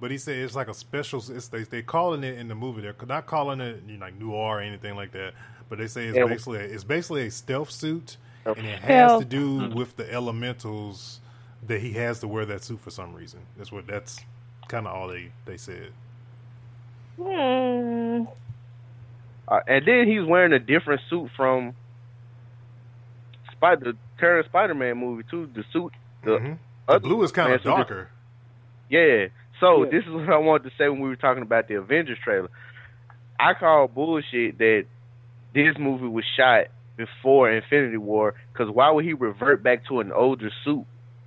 but he said it's like a special, they're calling it in the movie. They're not calling it, you know, like, noir or anything like that, but they say it's basically a stealth suit, and it has to do with the Elementals that he has to wear that suit for some reason. That's kind of all they said. And then he's wearing a different suit from the current Spider-Man movie too. The suit, the blue is kind of darker. So this is what I wanted to say when we were talking about the Avengers trailer. I call bullshit that this movie was shot before Infinity War, because why would he revert back to an older suit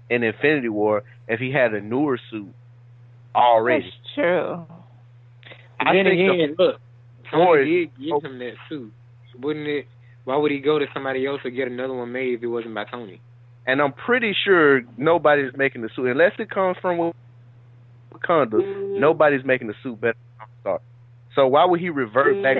in Infinity War if he had a newer suit already? That's true. Tony did give him that suit. Wouldn't it? Why would he go to somebody else or get another one made if it wasn't by Tony? And I'm pretty sure nobody's making the suit unless it comes from Wakanda. Nobody's making the suit better than Stark. So why would he revert back?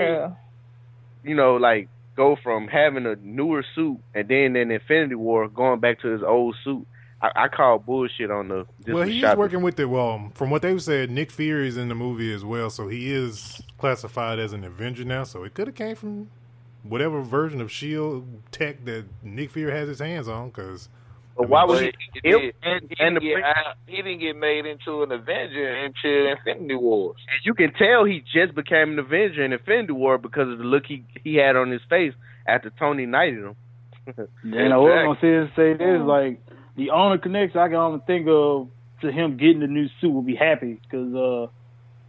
You know, like, go from having a newer suit and then in Infinity War going back to his old suit. I call bullshit on the. Well, he's working with it. Well, from what they said, Nick Fury is in the movie as well, so he is classified as an Avenger now. So it could have came from whatever version of S.H.I.E.L.D. tech that Nick Fury has his hands on, because But why would he didn't get made into an Avenger until Infinity War. And you can tell he just became an Avenger in Infinity War because of the look he had on his face after Tony knighted him. And I was going to say this, like, the only connection I can only think of to him getting the new suit would be Happy, because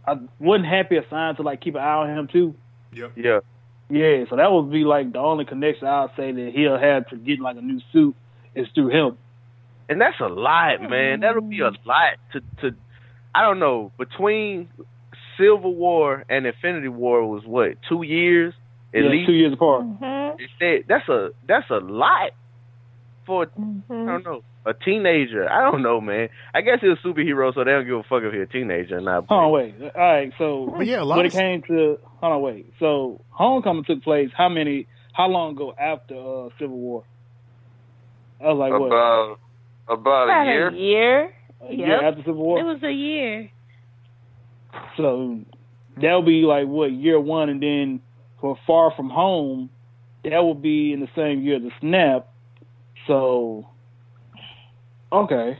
I wasn't Happy assigned to, like, keep an eye on him, too. Yep. Yeah. Yeah, so that would be, like, the only connection I would say that he'll have to get, like, a new suit is through him. And that's a lot, man. That'll be a lot to I don't know, between Civil War and Infinity War was, what, 2 years? At least 2 years apart. Mm-hmm. That's a lot for, I don't know, a teenager. I don't know, man. I guess he's a superhero, so they don't give a fuck if he's a teenager or not. Hold on, wait. All right, so So Homecoming took place how long ago after Civil War? I was like, about a year. Yeah, after Civil War? It was a year. So that'll be like, what, year one, and then for Far From Home, that will be in the same year as the snap. So, okay.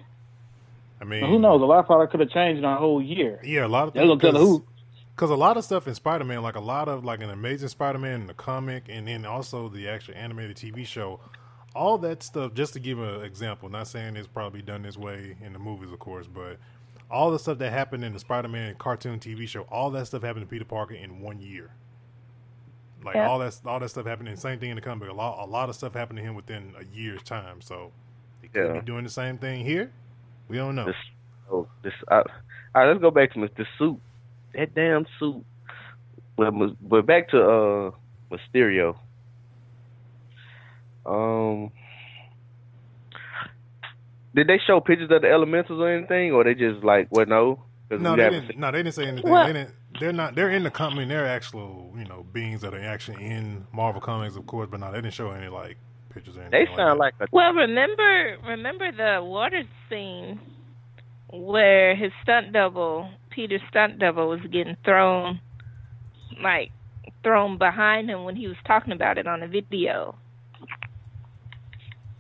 I mean, now, who knows? A lot of probably could have changed in a whole year. Yeah, a lot of things. Because a lot of stuff in Spider-Man, like a lot of, like, an Amazing Spider-Man in the comic, and then also the actual animated TV show, all that stuff, just to give an example, not saying it's probably done this way in the movies, of course, but all the stuff that happened in the Spider-Man cartoon TV show, all that stuff happened to Peter Parker in 1 year. Like, all that stuff happened, and same thing in the comic. A lot of stuff happened to him within a year's time. So, he could be doing the same thing here. We don't know. All right, let's go back to the suit. That damn suit. But back to Mysterio. Did they show pictures of the elementals or anything, or they just like no? No, they didn't say anything. Well, they're in the comic. They're actual, beings that are actually in Marvel Comics, of course. But no, they didn't show any like pictures or anything. They sound like remember the water scene where his stunt double, Peter's stunt double, was getting thrown behind him when he was talking about it on the video.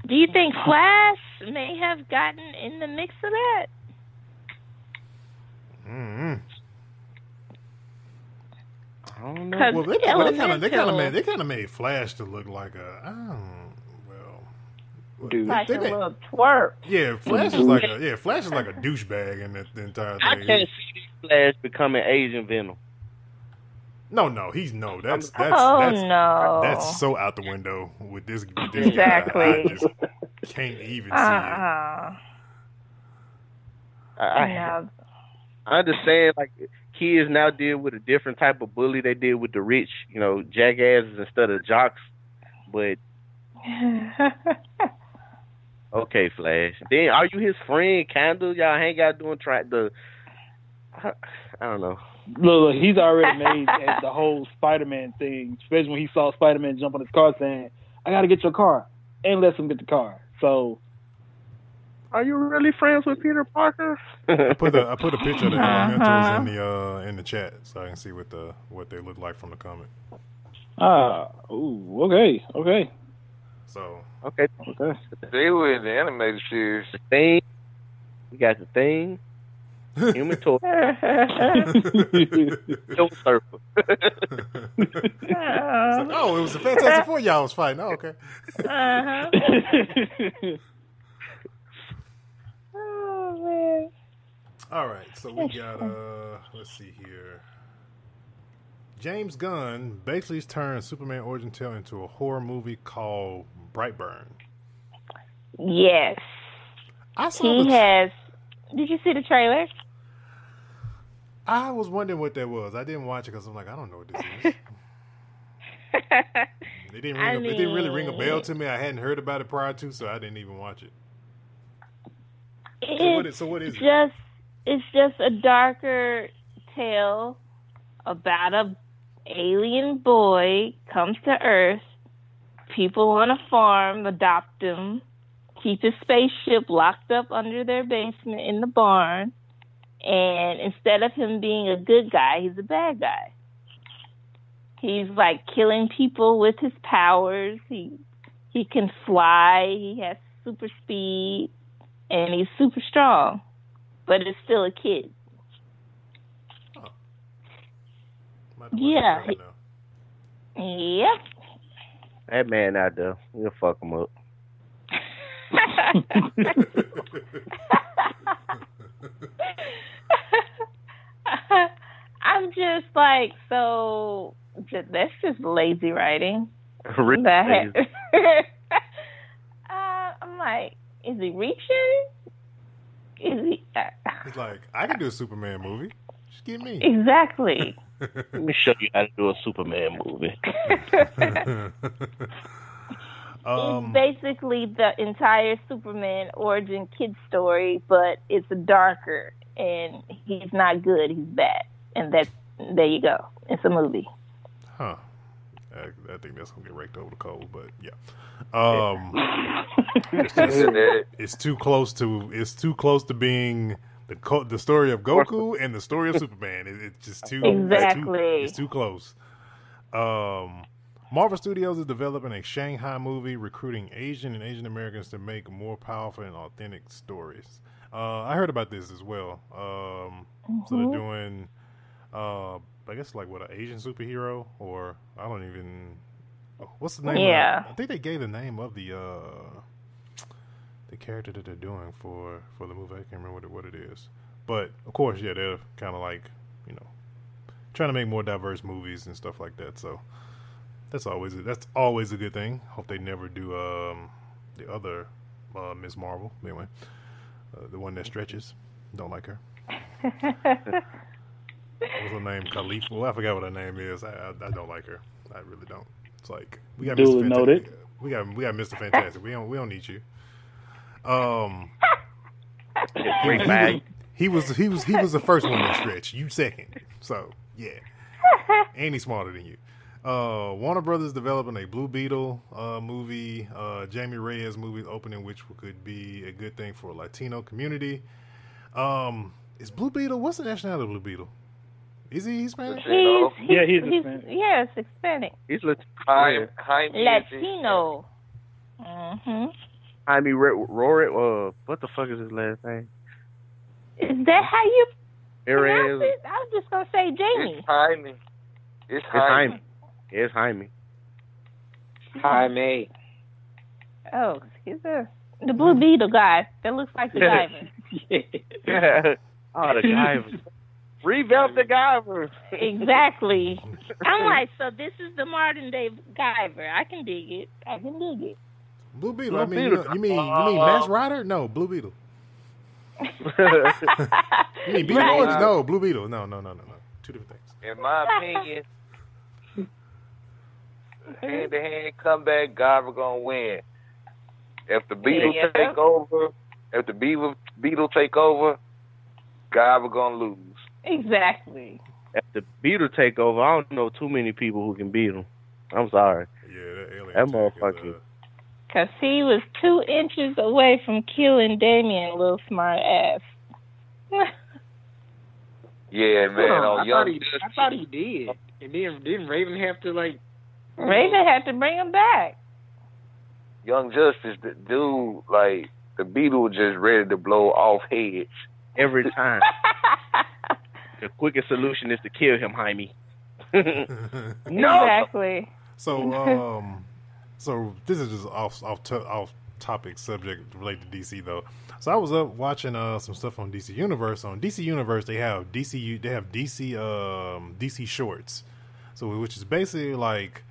Do you think Flash may have gotten in the mix of that? Mm-hmm. I don't know. Well, they kind of made Flash to look like a little twerp. Yeah, Flash is like a douchebag in the entire thing. I can't see Flash becoming Agent Venom. No, that's so out the window with this exactly. Guy. I just can't even see it. I understand, like, kids now deal with a different type of bully. They deal with the rich, jackasses instead of jocks. But okay, Flash. Then are you his friend, Candle? Y'all hang out I don't know. Look, he's already made at the whole Spider-Man thing, especially when he saw Spider-Man jump on his car saying, "I gotta get your car," and lets him get the car. So, are you really friends with Peter Parker? I put a picture of the elementals in the chat so I can see what they look like from the comic. Okay. So, okay. They were in the animated series. The Thing. We got The Thing. Human Torch. Silver Surfer. It was the Fantastic Four y'all was fighting. Oh, okay. Oh, man. All right, so we got, let's see here. James Gunn basically turned Superman Origin Tale into a horror movie called Brightburn. Yes. Did you see the trailer? I was wondering what that was. I didn't watch it because I'm like, I don't know what this is. It didn't really ring a bell to me. I hadn't heard about it prior to, so I didn't even watch it. So what is it? It's just a darker tale about a alien boy comes to Earth. People on a farm adopt him, keep his spaceship locked up under their basement in the barn, and instead of him being a good guy, he's a bad guy. He's like killing people with his powers. He can fly. He has super speed, and he's super strong, but it's still a kid. Oh. Yeah. Yep. That man out there, we'll fuck him up. I'm just like, so that's just lazy writing. Really lazy. I'm like, is he reaching? He's like, I can do a Superman movie. Just give me. Exactly. Let me show you how to do a Superman movie. It's basically the entire Superman origin kid story, but it's darker, and he's not good, he's bad. And that's, there you go. It's a movie. Huh. I think that's going to get raked over the coals, but yeah. It's too close to being the story of Goku and the story of Superman. It's just too exactly. It's too close. Marvel Studios is developing a Shanghai movie, recruiting Asian and Asian Americans to make more powerful and authentic stories. I heard about this as well. So they're doing, I guess, like, what, an Asian superhero? Or I don't even... What's the name? Yeah. I think they gave the name of the character that they're doing for the movie. I can't remember what it is. But, of course, yeah, they're kind of like, you know, trying to make more diverse movies and stuff like that. So that's always a good thing. Hope they never do the other Ms. Marvel. Anyway, the one that stretches. Don't like her. What's her name? Khalifa. Well, I forgot what her name is. I don't like her. I really don't. It's like we got Mr. Fantastic. We got Mr. Fantastic. We don't need you. He was the first one to stretch. You second. So yeah, and he's smarter than you. Warner Brothers developing a Blue Beetle movie. Jamie Reyes movie opening, which could be a good thing for a Latino community. Is Blue Beetle? What's the nationality of Blue Beetle? Is he Hispanic? He's Hispanic. Yes, Hispanic. He's Latino. Mm-hmm. I mean, Rory, what the fuck is his last name? Is that how you pronounce it? I was just gonna say Jamie. It's Jaime. Oh, excuse us. The Blue Beetle guy that looks like the diver. Yeah. Oh, the diver. Revamp the Guyver. Exactly. I'm like, so this is the modern day Guyver. I can dig it. Blue Beetle. Blue Beetle. You mean Max Rider? No, Blue Beetle. You mean Beetle Orange? Right. No, Blue Beetle. No. Two different things. In my opinion, hand to hand comeback, Guyver gonna win. If the Beetle take over, Guyver gonna lose. Exactly. If the Beetle take over, I don't know too many people who can beat him. I'm sorry. Yeah, that motherfucker. Because he was 2 inches away from killing Damien, little smart ass. Yeah, man. I thought he did. And then didn't Raven have to, like... Raven had to bring him back. Young Justice, the dude, like, the Beetle just ready to blow off heads. Every time. The quickest solution is to kill him, Jaime. No. Exactly. So this is just off topic subject related to DC though. So I was up watching some stuff on DC Universe. On DC Universe, they have DC Shorts. So which is basically like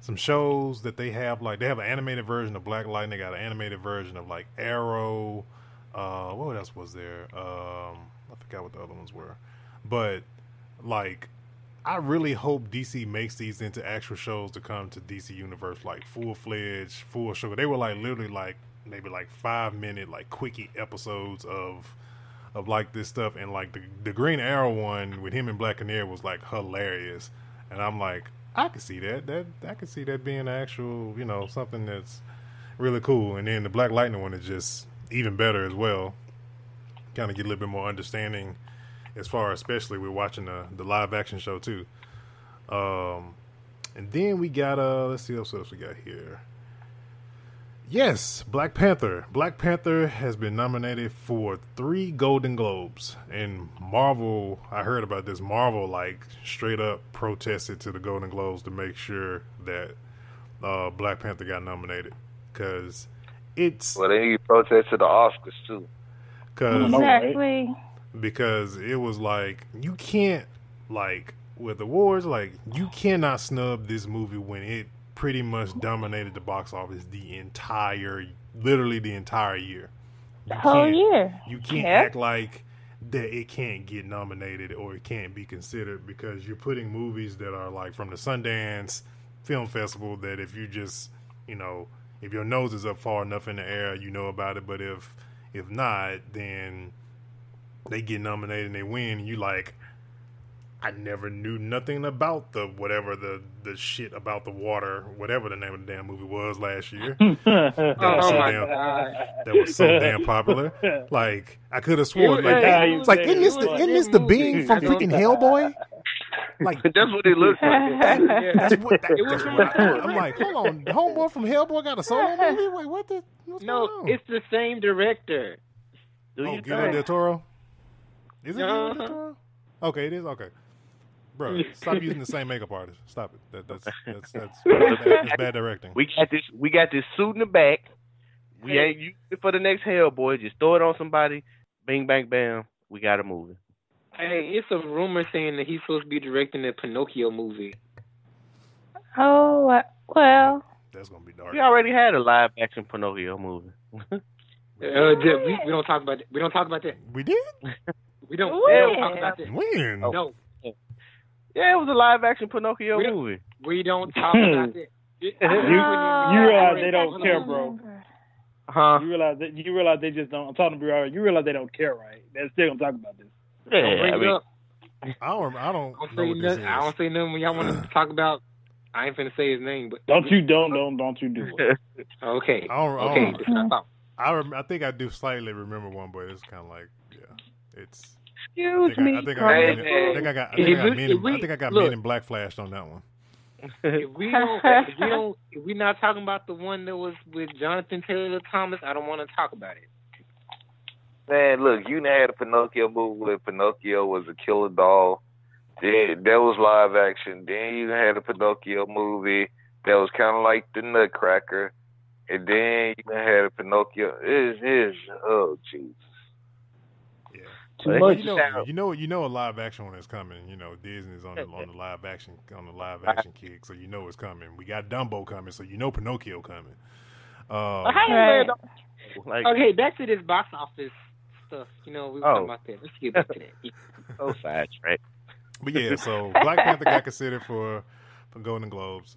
some shows that they have. Like they have an animated version of Black Lightning. They got an animated version of like Arrow. What else was there? I forgot what the other ones were. But, like, I really hope DC makes these into actual shows to come to DC Universe, like, full-fledged, full show. They were, like, literally, like, maybe, like, 5-minute, like, quickie episodes of like, this stuff. And, like, the Green Arrow one with him and Black Canary was, like, hilarious. And I'm like, I could see that. I could see that being an actual, you know, something that's really cool. And then the Black Lightning one is just even better as well. Kind of get a little bit more understanding as far, especially we're watching the live action show too. And then we got let's see what else we got here. Yes, Black Panther. Black Panther has been nominated for 3 Golden Globes. And Marvel, I heard about this, Marvel like straight up protested to the Golden Globes to make sure that Black Panther got nominated. Because it's... Well, they protested the Oscars too. Exactly. Because it was like, you can't, like, with awards, like, you cannot snub this movie when it pretty much dominated the box office literally the entire year. You can't act like that it can't get nominated or it can't be considered, because you're putting movies that are like from the Sundance Film Festival that if you just, you know, if your nose is up far enough in the air, you know about it. But if not, then they get nominated and they win. And you like, I never knew nothing about the whatever the shit about the water, whatever the name of the damn movie was last year. That was so damn popular. Like, I could have sworn, isn't this the being from freaking Hellboy? Like, that's what it looks like. I'm like, hold on, Homeboy from Hellboy got a solo movie? Wait, what the? No, it's the same director. Guillermo del Toro? Is it Guillermo del Toro? Okay, it is? Okay. Bro, stop using the same makeup artist. Stop it. That's bad directing. We got this suit in the back. We ain't using it for the next Hellboy. Just throw it on somebody. Bing, bang, bam. We got a movie. Hey, it's a rumor saying that he's supposed to be directing a Pinocchio movie. Oh, well. That's going to be dark. We already had a live action Pinocchio movie. We don't talk about that. We don't talk about that. We did? We don't talk about that. When? No. Yeah, it was a live action Pinocchio movie. We don't talk about that. You realize they don't care, bro. Huh? You realize they just don't. I'm talking to Briario. You realize they don't care, right? They're still gonna talk about this. Yeah, I don't say nothing when y'all want to talk about. I ain't finna say his name, but don't you do it. Okay. I think I do slightly remember one, but it's kind of like it's. Excuse me. I think I got Men in Black flashed on that one. If we're not talking about the one that was with Jonathan Taylor Thomas, I don't want to talk about it. Man, look, you had a Pinocchio movie where Pinocchio was a killer doll. Then that was live action. Then you had a Pinocchio movie that was kind of like the Nutcracker. And then you had a Pinocchio. Oh, jeez. You know a live action one is coming. You know Disney's on the live action kick, so you know it's coming. We got Dumbo coming, so you know Pinocchio coming. Okay, back to this box office stuff. You know we were talking about that. Let's get back to that. So fast, right? But yeah, so Black Panther got considered for Golden Globes.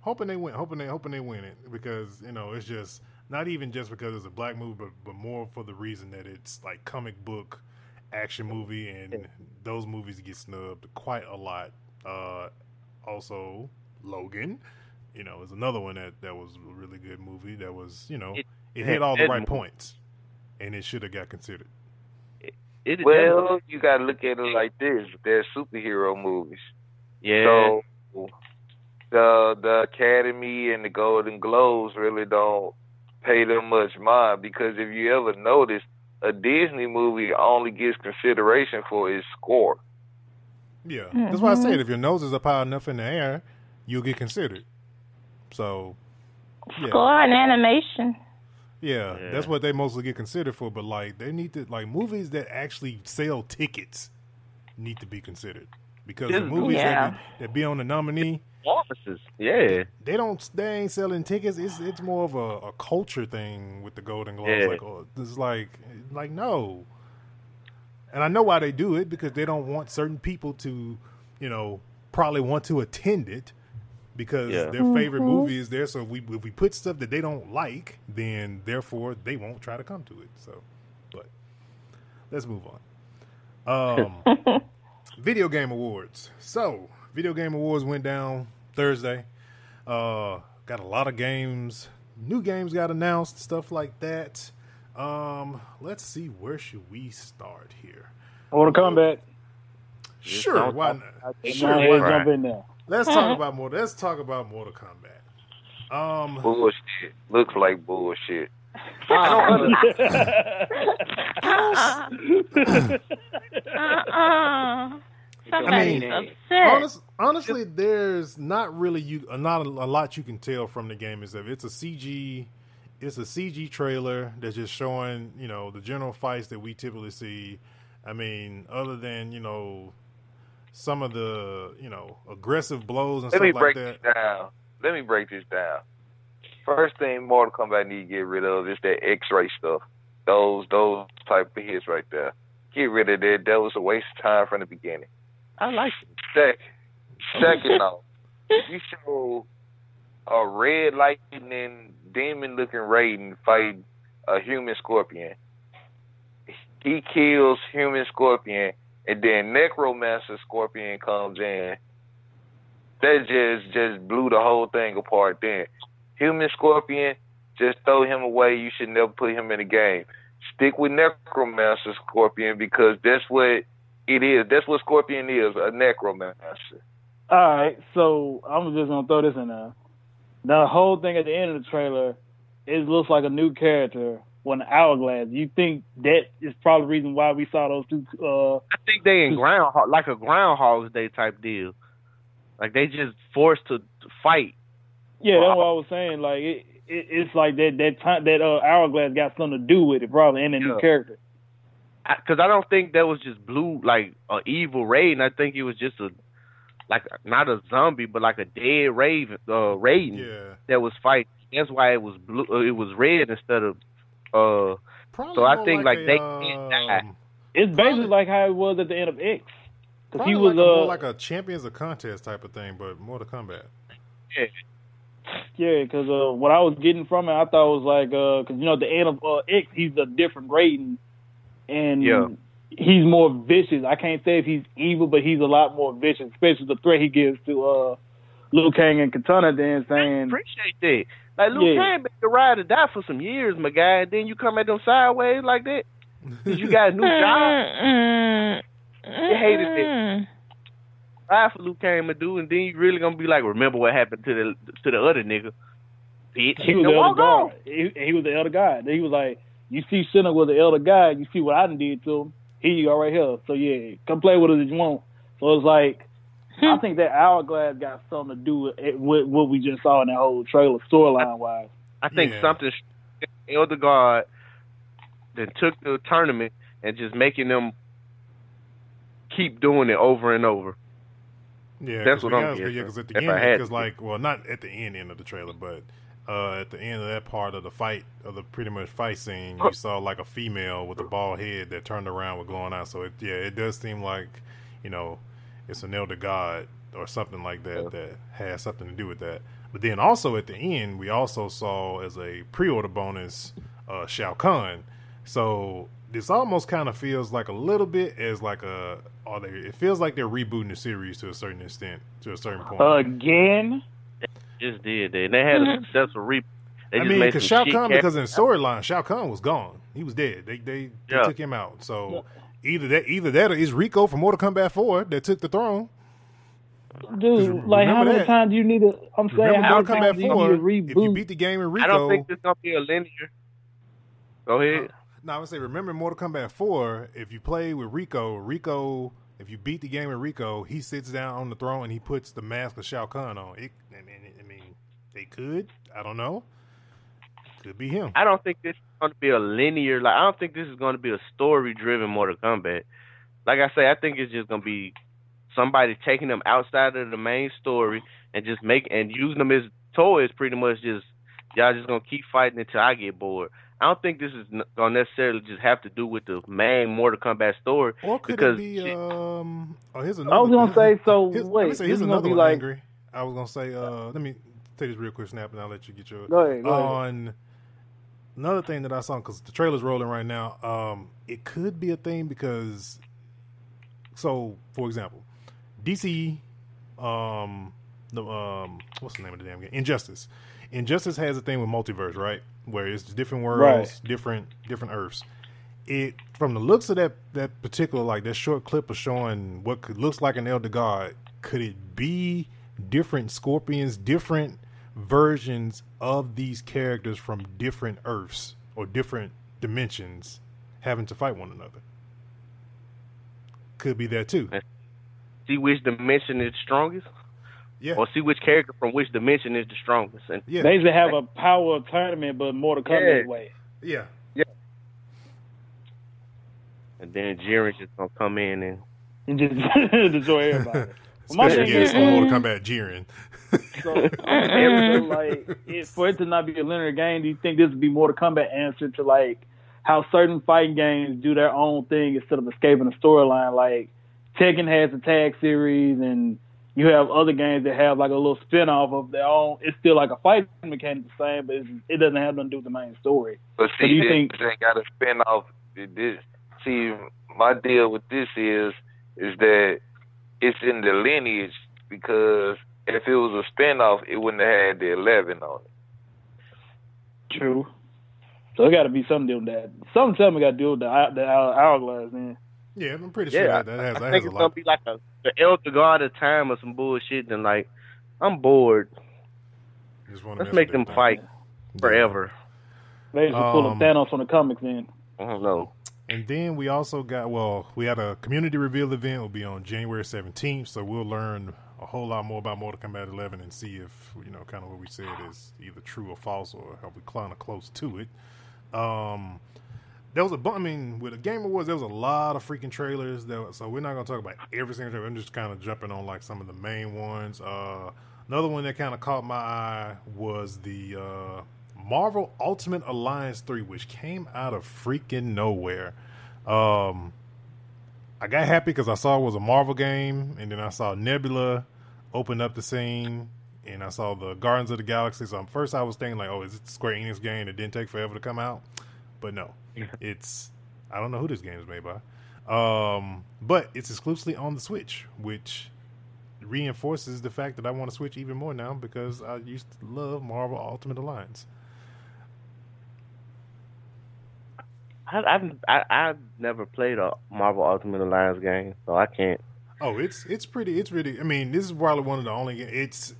Hoping they win it, because you know it's just. Not even just because it's a black movie, but more for the reason that it's like comic book action movie, and those movies get snubbed quite a lot. Also, Logan, you know, is another one that was a really good movie. That was, you know, it hit all the right points, and it should have got considered. Well, you got to look at it like this. They're superhero movies. Yeah. So the Academy and the Golden Globes really don't pay them much mind, because if you ever notice, a Disney movie only gets consideration for its score. Yeah, that's why I said if your nose is up high enough in the air, you'll get considered. So, score and animation. Yeah, that's what they mostly get considered for. But like, they need to movies that actually sell tickets need to be considered, because the movies that be on the nominee. Offices, yeah. They ain't selling tickets. It's more of a culture thing with the Golden Globes. Yeah. Like, oh, it's like no. And I know why they do it, because they don't want certain people to, you know, probably want to attend it because their favorite movie is there. So if we put stuff that they don't like, then therefore they won't try to come to it. So, but let's move on. Video game awards. So. Video Game Awards went down Thursday. Got a lot of games. New games got announced, stuff like that. Let's see, where should we start here? Mortal Kombat. Sure, why not? Let's talk about Mortal Kombat. Bullshit. Looks like bullshit. Honestly, there's not really not a lot you can tell from the game itself. It's a CG trailer that's just showing, you know, the general fights that we typically see. I mean, other than, you know, some of the, you know, aggressive blows and stuff like that. Let me break this down. First thing Mortal Kombat need to get rid of is that X-ray stuff. Those type of hits right there. Get rid of that. That was a waste of time from the beginning. I like it. Second off, you show a red lightning demon-looking Raiden fighting a human Scorpion. He kills human Scorpion, and then Necromancer Scorpion comes in. That just blew the whole thing apart then. Human Scorpion, just throw him away. You should never put him in the game. Stick with Necromancer Scorpion because that's what it is. That's what Scorpion is, a Necromancer. All right, so I'm just going to throw this in there. The whole thing at the end of the trailer, it looks like a new character with an hourglass. You think that is probably the reason why we saw those two? I think they in Groundhog, like a Groundhog Day type deal. Like they just forced to fight. Yeah, that's what I was saying. Like it's like that time that hourglass got something to do with it, probably, and a new character. Because I don't think that was just blue, like an evil Raiden. I think it was just a, like not a zombie, but like a dead Raven, Raiden that was fighting. That's why it was blue. It was red instead of. So I think like they can't die. It's basically like how it was at the end of X. Because he was more like a Champions of Contest type of thing, but Mortal Kombat. Yeah. Yeah, because what I was getting from it, I thought it was like, because, you know, at the end of X, he's a different Raiden, and he's more vicious. I can't say if he's evil, but he's a lot more vicious, especially the threat he gives to Liu Kang and Katana then saying... I appreciate that. Like, Liu Kang been the ride or die for some years, my guy, and then you come at them sideways like that? Because you got a new job? You hated it. I for Liu Kang, my dude, and then you really gonna be like, remember what happened to the other nigga? Bitch, he was the elder god. He was the elder god. He was like, you see, Sinner was the elder god. You see what I done did to him. Here you go, right here. So yeah, come play with us if you want. So it's like, I think that hourglass got something to do with what we just saw in that whole trailer storyline wise. I think something elder god that took the tournament and just making them keep doing it over and over. Yeah, that's what I'm getting. Because at the end, because like, well, not at the end of the trailer, but at the end of that part of the fight, of the pretty much fight scene, you saw like a female with a bald head that turned around with glowing eyes. So it does seem like, you know, it's an elder god or something like that that has something to do with that. But then also at the end, we also saw as a pre-order bonus, Shao Kahn. So this almost kind of feels like a little bit as like a. It feels like they're rebooting the series to a certain extent, to a certain point. Again? They just did that. They had a successful reboot. I mean, because Shao Kahn, because in storyline, Shao Kahn was gone. He was dead. They took him out. So either that, or it's Rico from Mortal Kombat 4 that took the throne. Dude, like how many times do you need to? I'm saying how many times do you need a reboot? If you beat the game in Rico, I don't think there's gonna be a linear. Go ahead. No, I would say, remember Mortal Kombat 4, if you play with Rico, if you beat the game with Rico, he sits down on the throne and he puts the mask of Shao Kahn on. I mean, they could. I don't know. Could be him. I don't think this is going to be a linear. Like, I don't think this is going to be a story-driven Mortal Kombat. Like I say, I think it's just going to be somebody taking them outside of the main story and just using them as toys, pretty much just, y'all just going to keep fighting until I get bored. I don't think this is going to necessarily just have to do with the main Mortal Kombat story. Or could it be... I was going to say... let me take this real quick, Snap, and I'll let you get your... Go ahead. Another thing that I saw, because the trailer's rolling right now, it could be a thing because... So, for example, DC... what's the name of the damn game? Injustice. Injustice has a thing with multiverse, right? Where it's different worlds, different Earths. It, from the looks of that particular, like that short clip of showing what looks like an elder god, could it be different Scorpions, different versions of these characters from different Earths or different dimensions having to fight one another. Could be that too. See which dimension is strongest? Yeah. Or see which character from which dimension is the strongest. And yeah. They used to have a power tournament, but more to come that way. Yeah. Yeah. And then Jiren's just going to come in and just destroy everybody. Especially against Mortal Kombat Jiren. So, for it to not be a linear game, do you think this would be Mortal Kombat answer to like how certain fighting games do their own thing instead of escaping a storyline? Like Tekken has a tag series, and you have other games that have like a little spinoff of their own. It's still like a fighting mechanic the same, but it doesn't have nothing to do with the main story. But see, do you think they got a spinoff? See, my deal with this is that it's in the lineage, because if it was a spinoff, it wouldn't have had the 11 on it. True. So it got to be something to do with that. Something tell me got to do with the hourglass, man. Yeah, I'm pretty sure that has I think it's going to be like the Elder God of Time or some bullshit. And like, I'm bored. Let's make them fight forever. They just pull up Thanos on the comics then. I don't know. And then we also got, we had a community reveal event. It'll be on January 17th, so we'll learn a whole lot more about Mortal Kombat 11 and see if, kind of what we said is either true or false, or how we kind of close to it. There was with the Game Awards, there was a lot of freaking trailers. So we're not going to talk about every single trailer. I'm just kind of jumping on like some of the main ones. Another one that kind of caught my eye was the... Marvel Ultimate Alliance 3, which came out of freaking nowhere. I got happy because I saw it was a Marvel game, and then I saw Nebula open up the scene, and I saw the Guardians of the Galaxy. So at first I was thinking like, is it Square Enix game that didn't take forever to come out? But no, I don't know who this game is made by. But it's exclusively on the Switch, which reinforces the fact that I want to Switch even more now, because I used to love Marvel Ultimate Alliance. I've never played a Marvel Ultimate Alliance game, so I can't. Oh, it's really. I mean, this is probably one of the only. It's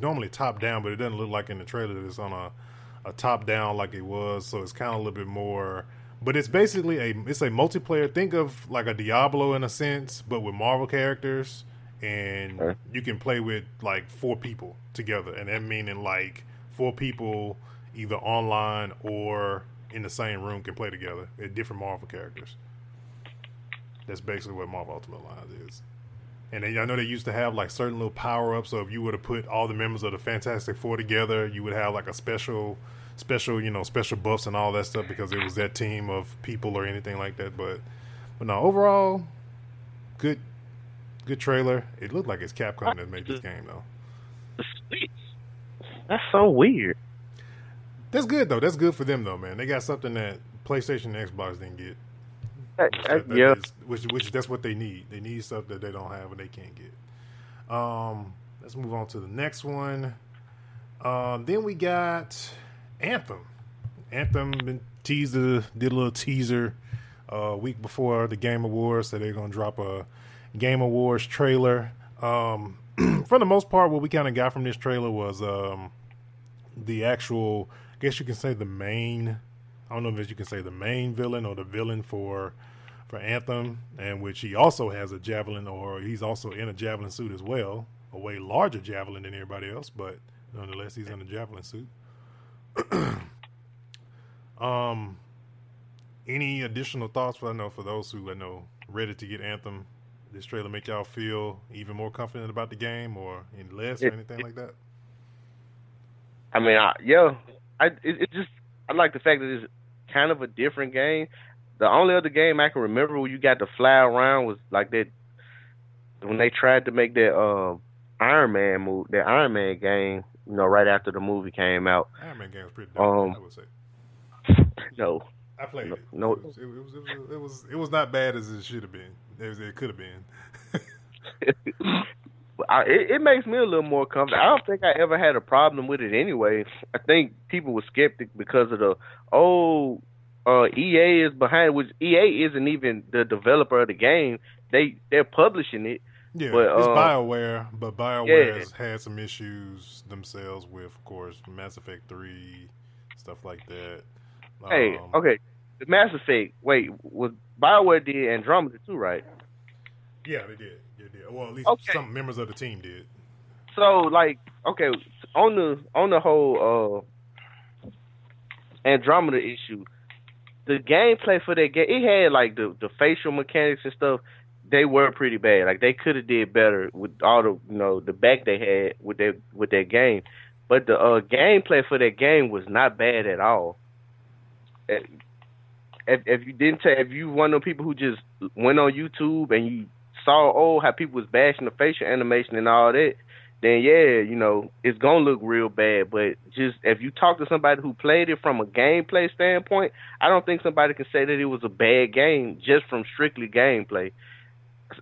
normally top down, but it doesn't look like in the trailer that it's on a top down like it was. So it's kind of a little bit more. But it's basically a multiplayer. Think of like a Diablo in a sense, but with Marvel characters, and you can play with like 4 people together, and that meaning like 4 people. Either online or in the same room can play together at different Marvel characters. That's basically what Marvel Ultimate Alliance is. And I know they used to have like certain little power-ups, so if you were to put all the members of the Fantastic Four together, you would have like a special buffs and all that stuff, because it was that team of people or anything like that. But no, overall, good trailer. It looked like it's Capcom that made this game though. The Switch. That's so weird. That's good, though. That's good for them, though, man. They got something that PlayStation and Xbox didn't get. That's what they need. They need stuff that they don't have and they can't get. Let's move on to the next one. Then we got Anthem. Anthem been teased, did a little teaser a week before the Game Awards, so they're going to drop a Game Awards trailer. For the most part, what we kind of got from this trailer was the actual... I guess you can say the main, I don't know if you can say the main villain or the villain for Anthem, and which he also has a javelin, or he's also in a javelin suit as well, a way larger javelin than everybody else, but nonetheless he's in a javelin suit. Any additional thoughts for those who are ready to get Anthem? This trailer make y'all feel even more confident about the game, or any less, or anything like that? I mean, I like the fact that it's kind of a different game. The only other game I can remember where you got to fly around was like that when they tried to make that Iron Man game. Right after the movie came out. Iron Man game was pretty dumb, I would say. No, I played it. No, it was not bad as it should have been. It could have been. It makes me a little more comfortable. I don't think I ever had a problem with it anyway. I think people were skeptic because of EA is behind, which EA isn't even the developer of the game. They're publishing it, Yeah, but, it's BioWare, but BioWare has had some issues themselves with, of course, Mass Effect 3, stuff like that. Hey, okay, the Mass Effect, wait, was BioWare did Andromeda too, right? Yeah, they did. They did. Well, at least some members of the team did. So, like, okay, on the whole Andromeda issue, the gameplay for that game, it had, like, the facial mechanics and stuff. They were pretty bad. Like, they could have did better with all the, you know, the back they had with that game. But the gameplay for that game was not bad at all. If you didn't take, if you one of the people who just went on YouTube and you saw how people was bashing the facial animation and all that, then yeah, you know, it's gonna look real bad. But just if you talk to somebody who played it from a gameplay standpoint, I don't think somebody can say that it was a bad game just from strictly gameplay.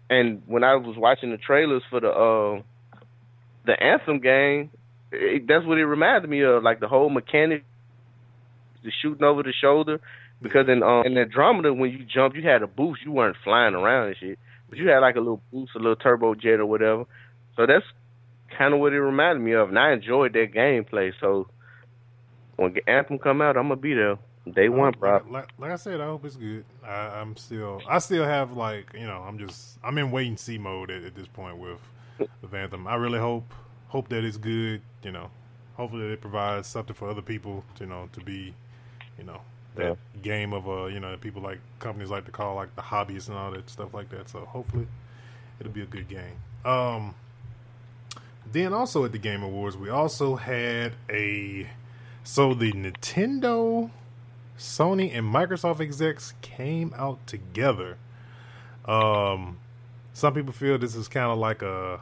And when I was watching the trailers for the Anthem game, that's what it reminded me of, like the whole mechanic, the shooting over the shoulder. Because in Andromeda, when you jumped, you had a boost. You weren't flying around and shit, but you had like a little boost, a little turbo jet or whatever. So that's kind of what it reminded me of, and I enjoyed that gameplay. So when Anthem come out, I'm gonna be there. Day one, bro. Like I said, I hope it's good. I still have, like, you know, I'm in wait and see mode at this point with Anthem. I really hope that it's good. You know, hopefully it provides something for other people. You know, to be, you know, that game of you know, people like companies like to call like the hobbies and all that stuff like that. So hopefully it'll be a good game. Then also at the Game Awards, we also had the Nintendo, Sony and Microsoft execs came out together. Some people feel this is kind of like I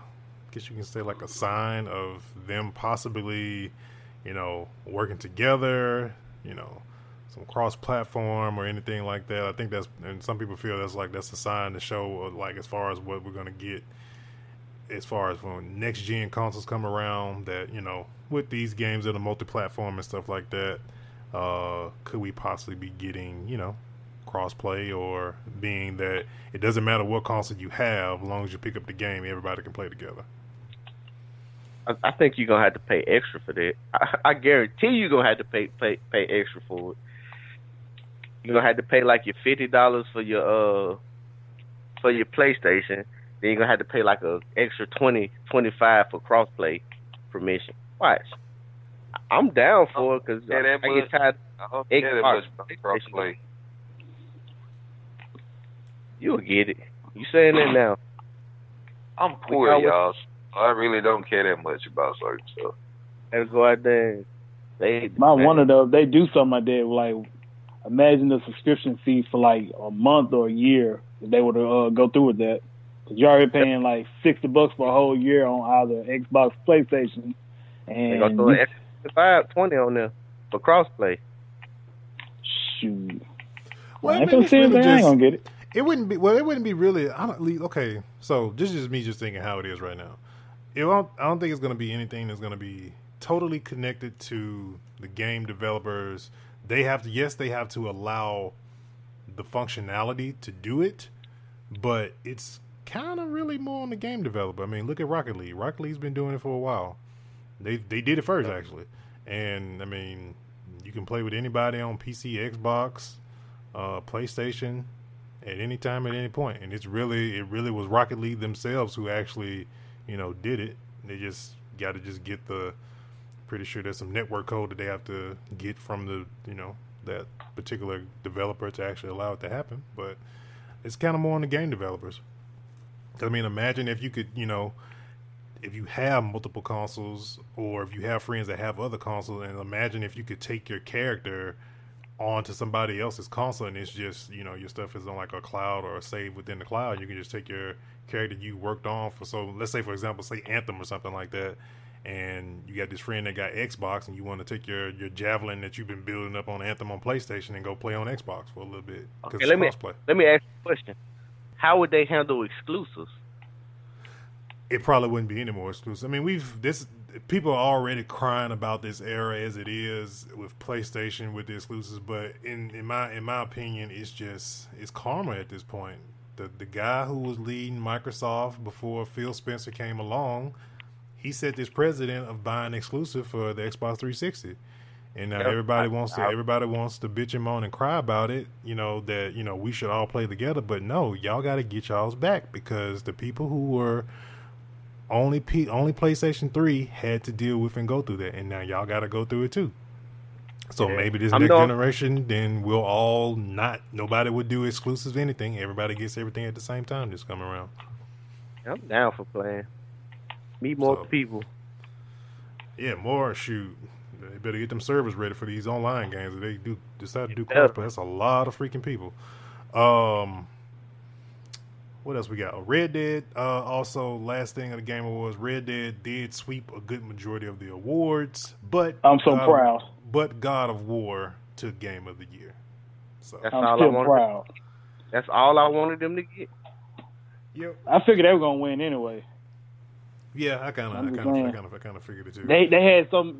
guess you can say like a sign of them possibly, you know, working together, you know, some cross-platform or anything like that. I think that's, and some people feel that's a sign to show, like, as far as what we're going to get as far as when next-gen consoles come around, that, you know, with these games that are multi-platform and stuff like that, could we possibly be getting, you know, cross-play, or being that it doesn't matter what console you have, as long as you pick up the game, everybody can play together. I think you're going to have to pay extra for that. I guarantee you're going to have to pay extra for it. You're going to have to pay like your $50 for your PlayStation. Then you're going to have to pay like an extra $20-$25 for crossplay permission. Watch. I'm down for it because I get tired of crossplay. You'll get it. You saying that now. I'm poor, y'all. I really don't care that much about certain stuff. And go out there. They do something like that. Like, imagine the subscription fee for like a month or a year if they were to go through with that. Because you're already paying like $60 for a whole year on either Xbox, PlayStation, and they're going to throw an extra $5.20 on there for crossplay. Shoot. Well, I mean, ain't gonna get it. It wouldn't be really. Okay, so this is just me thinking how it is right now. I don't think it's going to be anything that's going to be totally connected to the game developers. They have to allow the functionality to do it, but it's kind of really more on the game developer. I mean, look at Rocket League. Rocket League's been doing it for a while. They did it first, actually. And, I mean, you can play with anybody on PC, Xbox, PlayStation, at any time, at any point. And it really was Rocket League themselves who actually, you know, did it. They just got to get pretty sure there's some network code that they have to get from the, you know, that particular developer to actually allow it to happen. But it's kind of more on the game developers. I mean, imagine if you could, you know, if you have multiple consoles, or if you have friends that have other consoles, and imagine if you could take your character onto somebody else's console, and it's just, you know, your stuff is on like a cloud or a save within the cloud. You can just take your character you worked on for, so let's say, for example, say Anthem or something like that, and you got this friend that got Xbox, and you want to take your javelin that you've been building up on Anthem on PlayStation and go play on Xbox for a little bit. Okay, let me ask you a question. How would they handle exclusives? It probably wouldn't be any more exclusive. I mean, people are already crying about this era as it is with PlayStation with the exclusives, but in my opinion, it's karma at this point. the guy who was leading Microsoft before Phil Spencer came along, he set this precedent of buying exclusive for the Xbox 360. And now everybody wants to bitch and moan and cry about it, you know, that, you know, we should all play together. But no, y'all got to get y'all's back, because the people who were only PlayStation 3 had to deal with and go through that. And now y'all got to go through it too. So maybe this next generation, then we'll all not, nobody would do exclusives anything. Everybody gets everything at the same time this come around. I'm down for playing. Meet more people. Yeah, more shoot. They better get them servers ready for these online games. If they do decide to do crossplay, that's a lot of freaking people. What else we got? Red Dead. Also, last thing of the Game Awards, Red Dead did sweep a good majority of the awards, but I'm so proud. But God of War took Game of the Year. So that's I'm all still I wanted. Proud. That's all I wanted them to get. Yep. I figured they were gonna win anyway. Yeah, I kind of figured it too.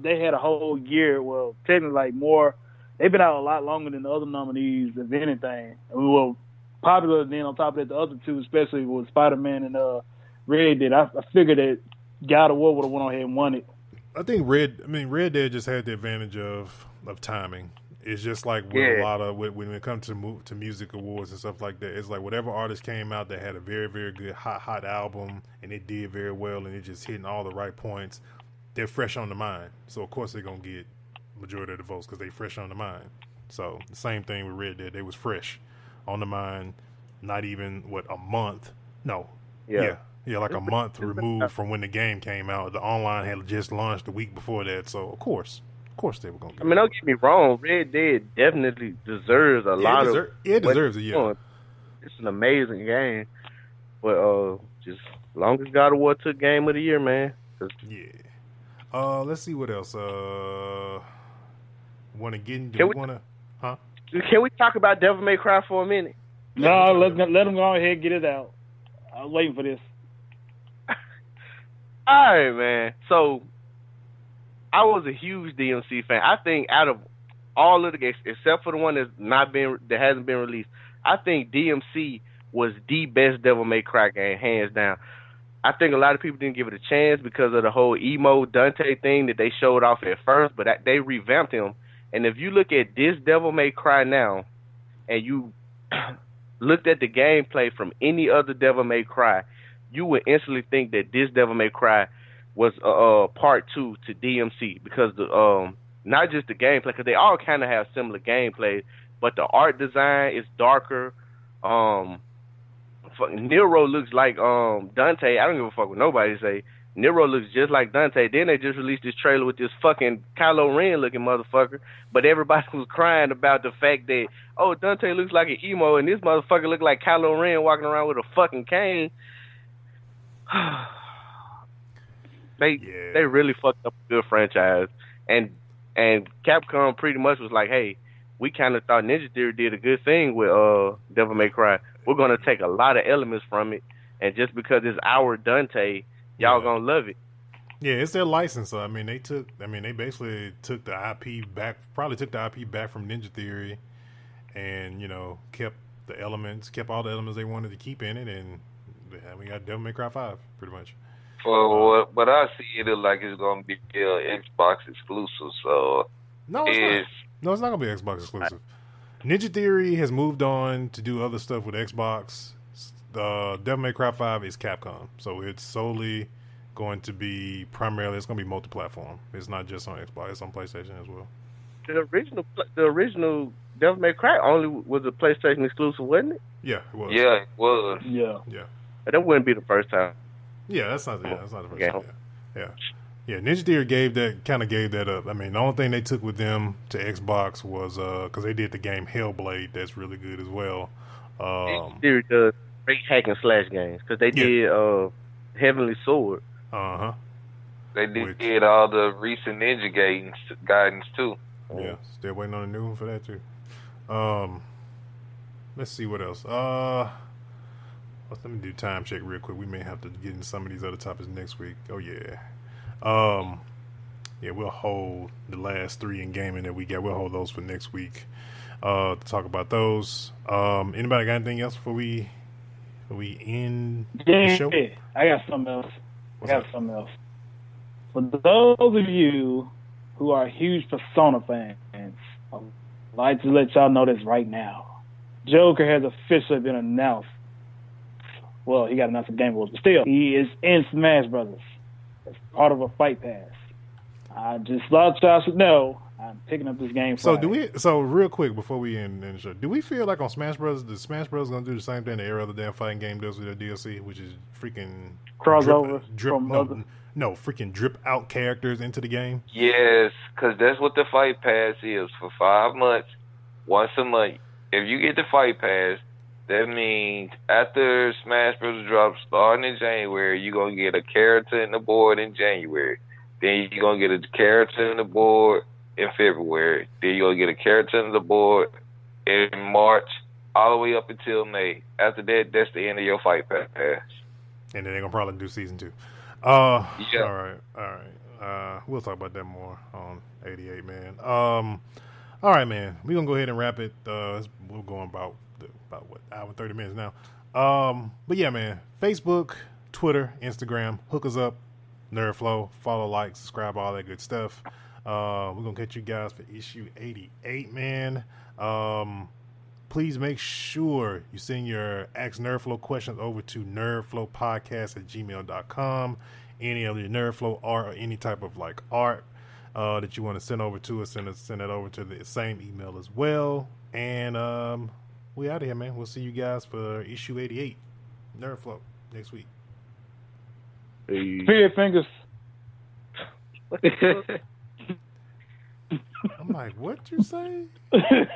They had a whole year. Well, technically, like more. They've been out a lot longer than the other nominees, if anything. I mean, well, popular. Then on top of that, the other two, especially with Spider-Man and Red Dead, I figured that God of War would have went on ahead and won it. I think Red Dead just had the advantage of timing. It's just like with a lot of when it comes to music awards and stuff like that. It's like whatever artist came out that had a very, very good hot album and it did very well and it just hitting all the right points. They're fresh on the mind, so of course they're gonna get majority of the votes because they fresh on the mind. So the same thing with Red Dead. They was fresh on the mind. Not even a month? No. Yeah, like a month removed from when the game came out. The online had just launched the week before that, so of course they were going to get it. I mean, don't get me wrong. Red Dead definitely deserves a lot. It's an amazing game. But just long as God of War took Game of the Year, man. Yeah. Let's see what else. Can we talk about Devil May Cry for a minute? No, let them go ahead and get it out. I'm waiting for this. All right, man. So I was a huge DMC fan. I think out of all of the games, except for the one that hasn't been released, I think DMC was the best Devil May Cry game, hands down. I think a lot of people didn't give it a chance because of the whole emo Dante thing that they showed off at first, but they revamped him. And if you look at this Devil May Cry now, and you looked at the gameplay from any other Devil May Cry, you would instantly think that this Devil May Cry was part two to DMC, because the not just the gameplay, because they all kind of have similar gameplay, but the art design is darker. Nero looks like Dante. I don't give a fuck what nobody say. Nero looks just like Dante. Then they just released this trailer with this fucking Kylo Ren looking motherfucker, but everybody was crying about the fact that, oh, Dante looks like an emo and this motherfucker look like Kylo Ren walking around with a fucking cane. They really fucked up a good franchise, and Capcom pretty much was like, hey, we kind of thought Ninja Theory did a good thing with Devil May Cry. We're gonna take a lot of elements from it, and just because it's our Dante, y'all gonna love it. Yeah, it's their license. I mean, they basically took the IP back. Probably took the IP back from Ninja Theory, and kept the elements, kept all the elements they wanted to keep in it, and we got Devil May Cry 5, pretty much. Well, what I see it like it's gonna be Xbox exclusive. So it's not gonna be Xbox exclusive. Ninja Theory has moved on to do other stuff with Xbox. Devil May Cry 5 is Capcom, so it's solely going to be it's gonna be multi-platform. It's not just on Xbox; it's on PlayStation as well. The original Devil May Cry only was a PlayStation exclusive, wasn't it? Yeah, it was. Yeah, it was. Yeah. That wouldn't be the first time. Yeah, that's not the first time. Yeah. Ninja Theory gave that up. I mean, the only thing they took with them to Xbox was because they did the game Hellblade. That's really good as well. Ninja Theory does great hack and slash games because they did Heavenly Sword. They did all the recent Ninja games guidance too. Yeah, still waiting on a new one for that too. Let's see what else. Let me do time check real quick. We may have to get into some of these other topics next week. Oh, yeah. We'll hold the last three in gaming that we got. We'll hold those for next week to talk about those. Anybody got anything else before we Are we in the show? I got something else. For those of you who are huge Persona fans, I'd like to let y'all know this right now. Joker has officially been announced. Well, he got announced at Game Awards, but still, he is in Smash Brothers as part of a Fight Pass. I just thought y'all should know I'm picking up this game. So So real quick before we end the show, do we feel like on Smash Bros. The Smash Bros. Is gonna do the same thing that every other damn fighting game does with their DLC, which is freaking crossover freaking drip out characters into the game? Yes, because that's what the Fight Pass is for 5 months, once a month. If you get the Fight Pass, that means after Smash Bros. Drops starting in January, you're gonna get a character in the board in January. Then you're gonna get a character in the board in February. Then you're gonna get a character in the board in March, all the way up until May. After that, that's the end of your Fight Pass. And then they're gonna probably do season 2. Yeah. All right. We'll talk about that more on 88, man. All right, man. We're gonna go ahead and wrap it. We're going about what, hour and 30 minutes now. But yeah, man. Facebook, Twitter, Instagram, hook us up. NerdFlow, follow, like, subscribe, all that good stuff. We're gonna catch you guys for issue 88, man. Please make sure you send your Ask NerdFlow questions over to nerdflowpodcast@gmail.com. Any of your NerdFlow art or any type of like art that you want to send over to us, send it over to the same email as well. And we out of here, man. We'll see you guys for issue 88, NerdFlow, next week. Spear fingers. I'm like, what you say?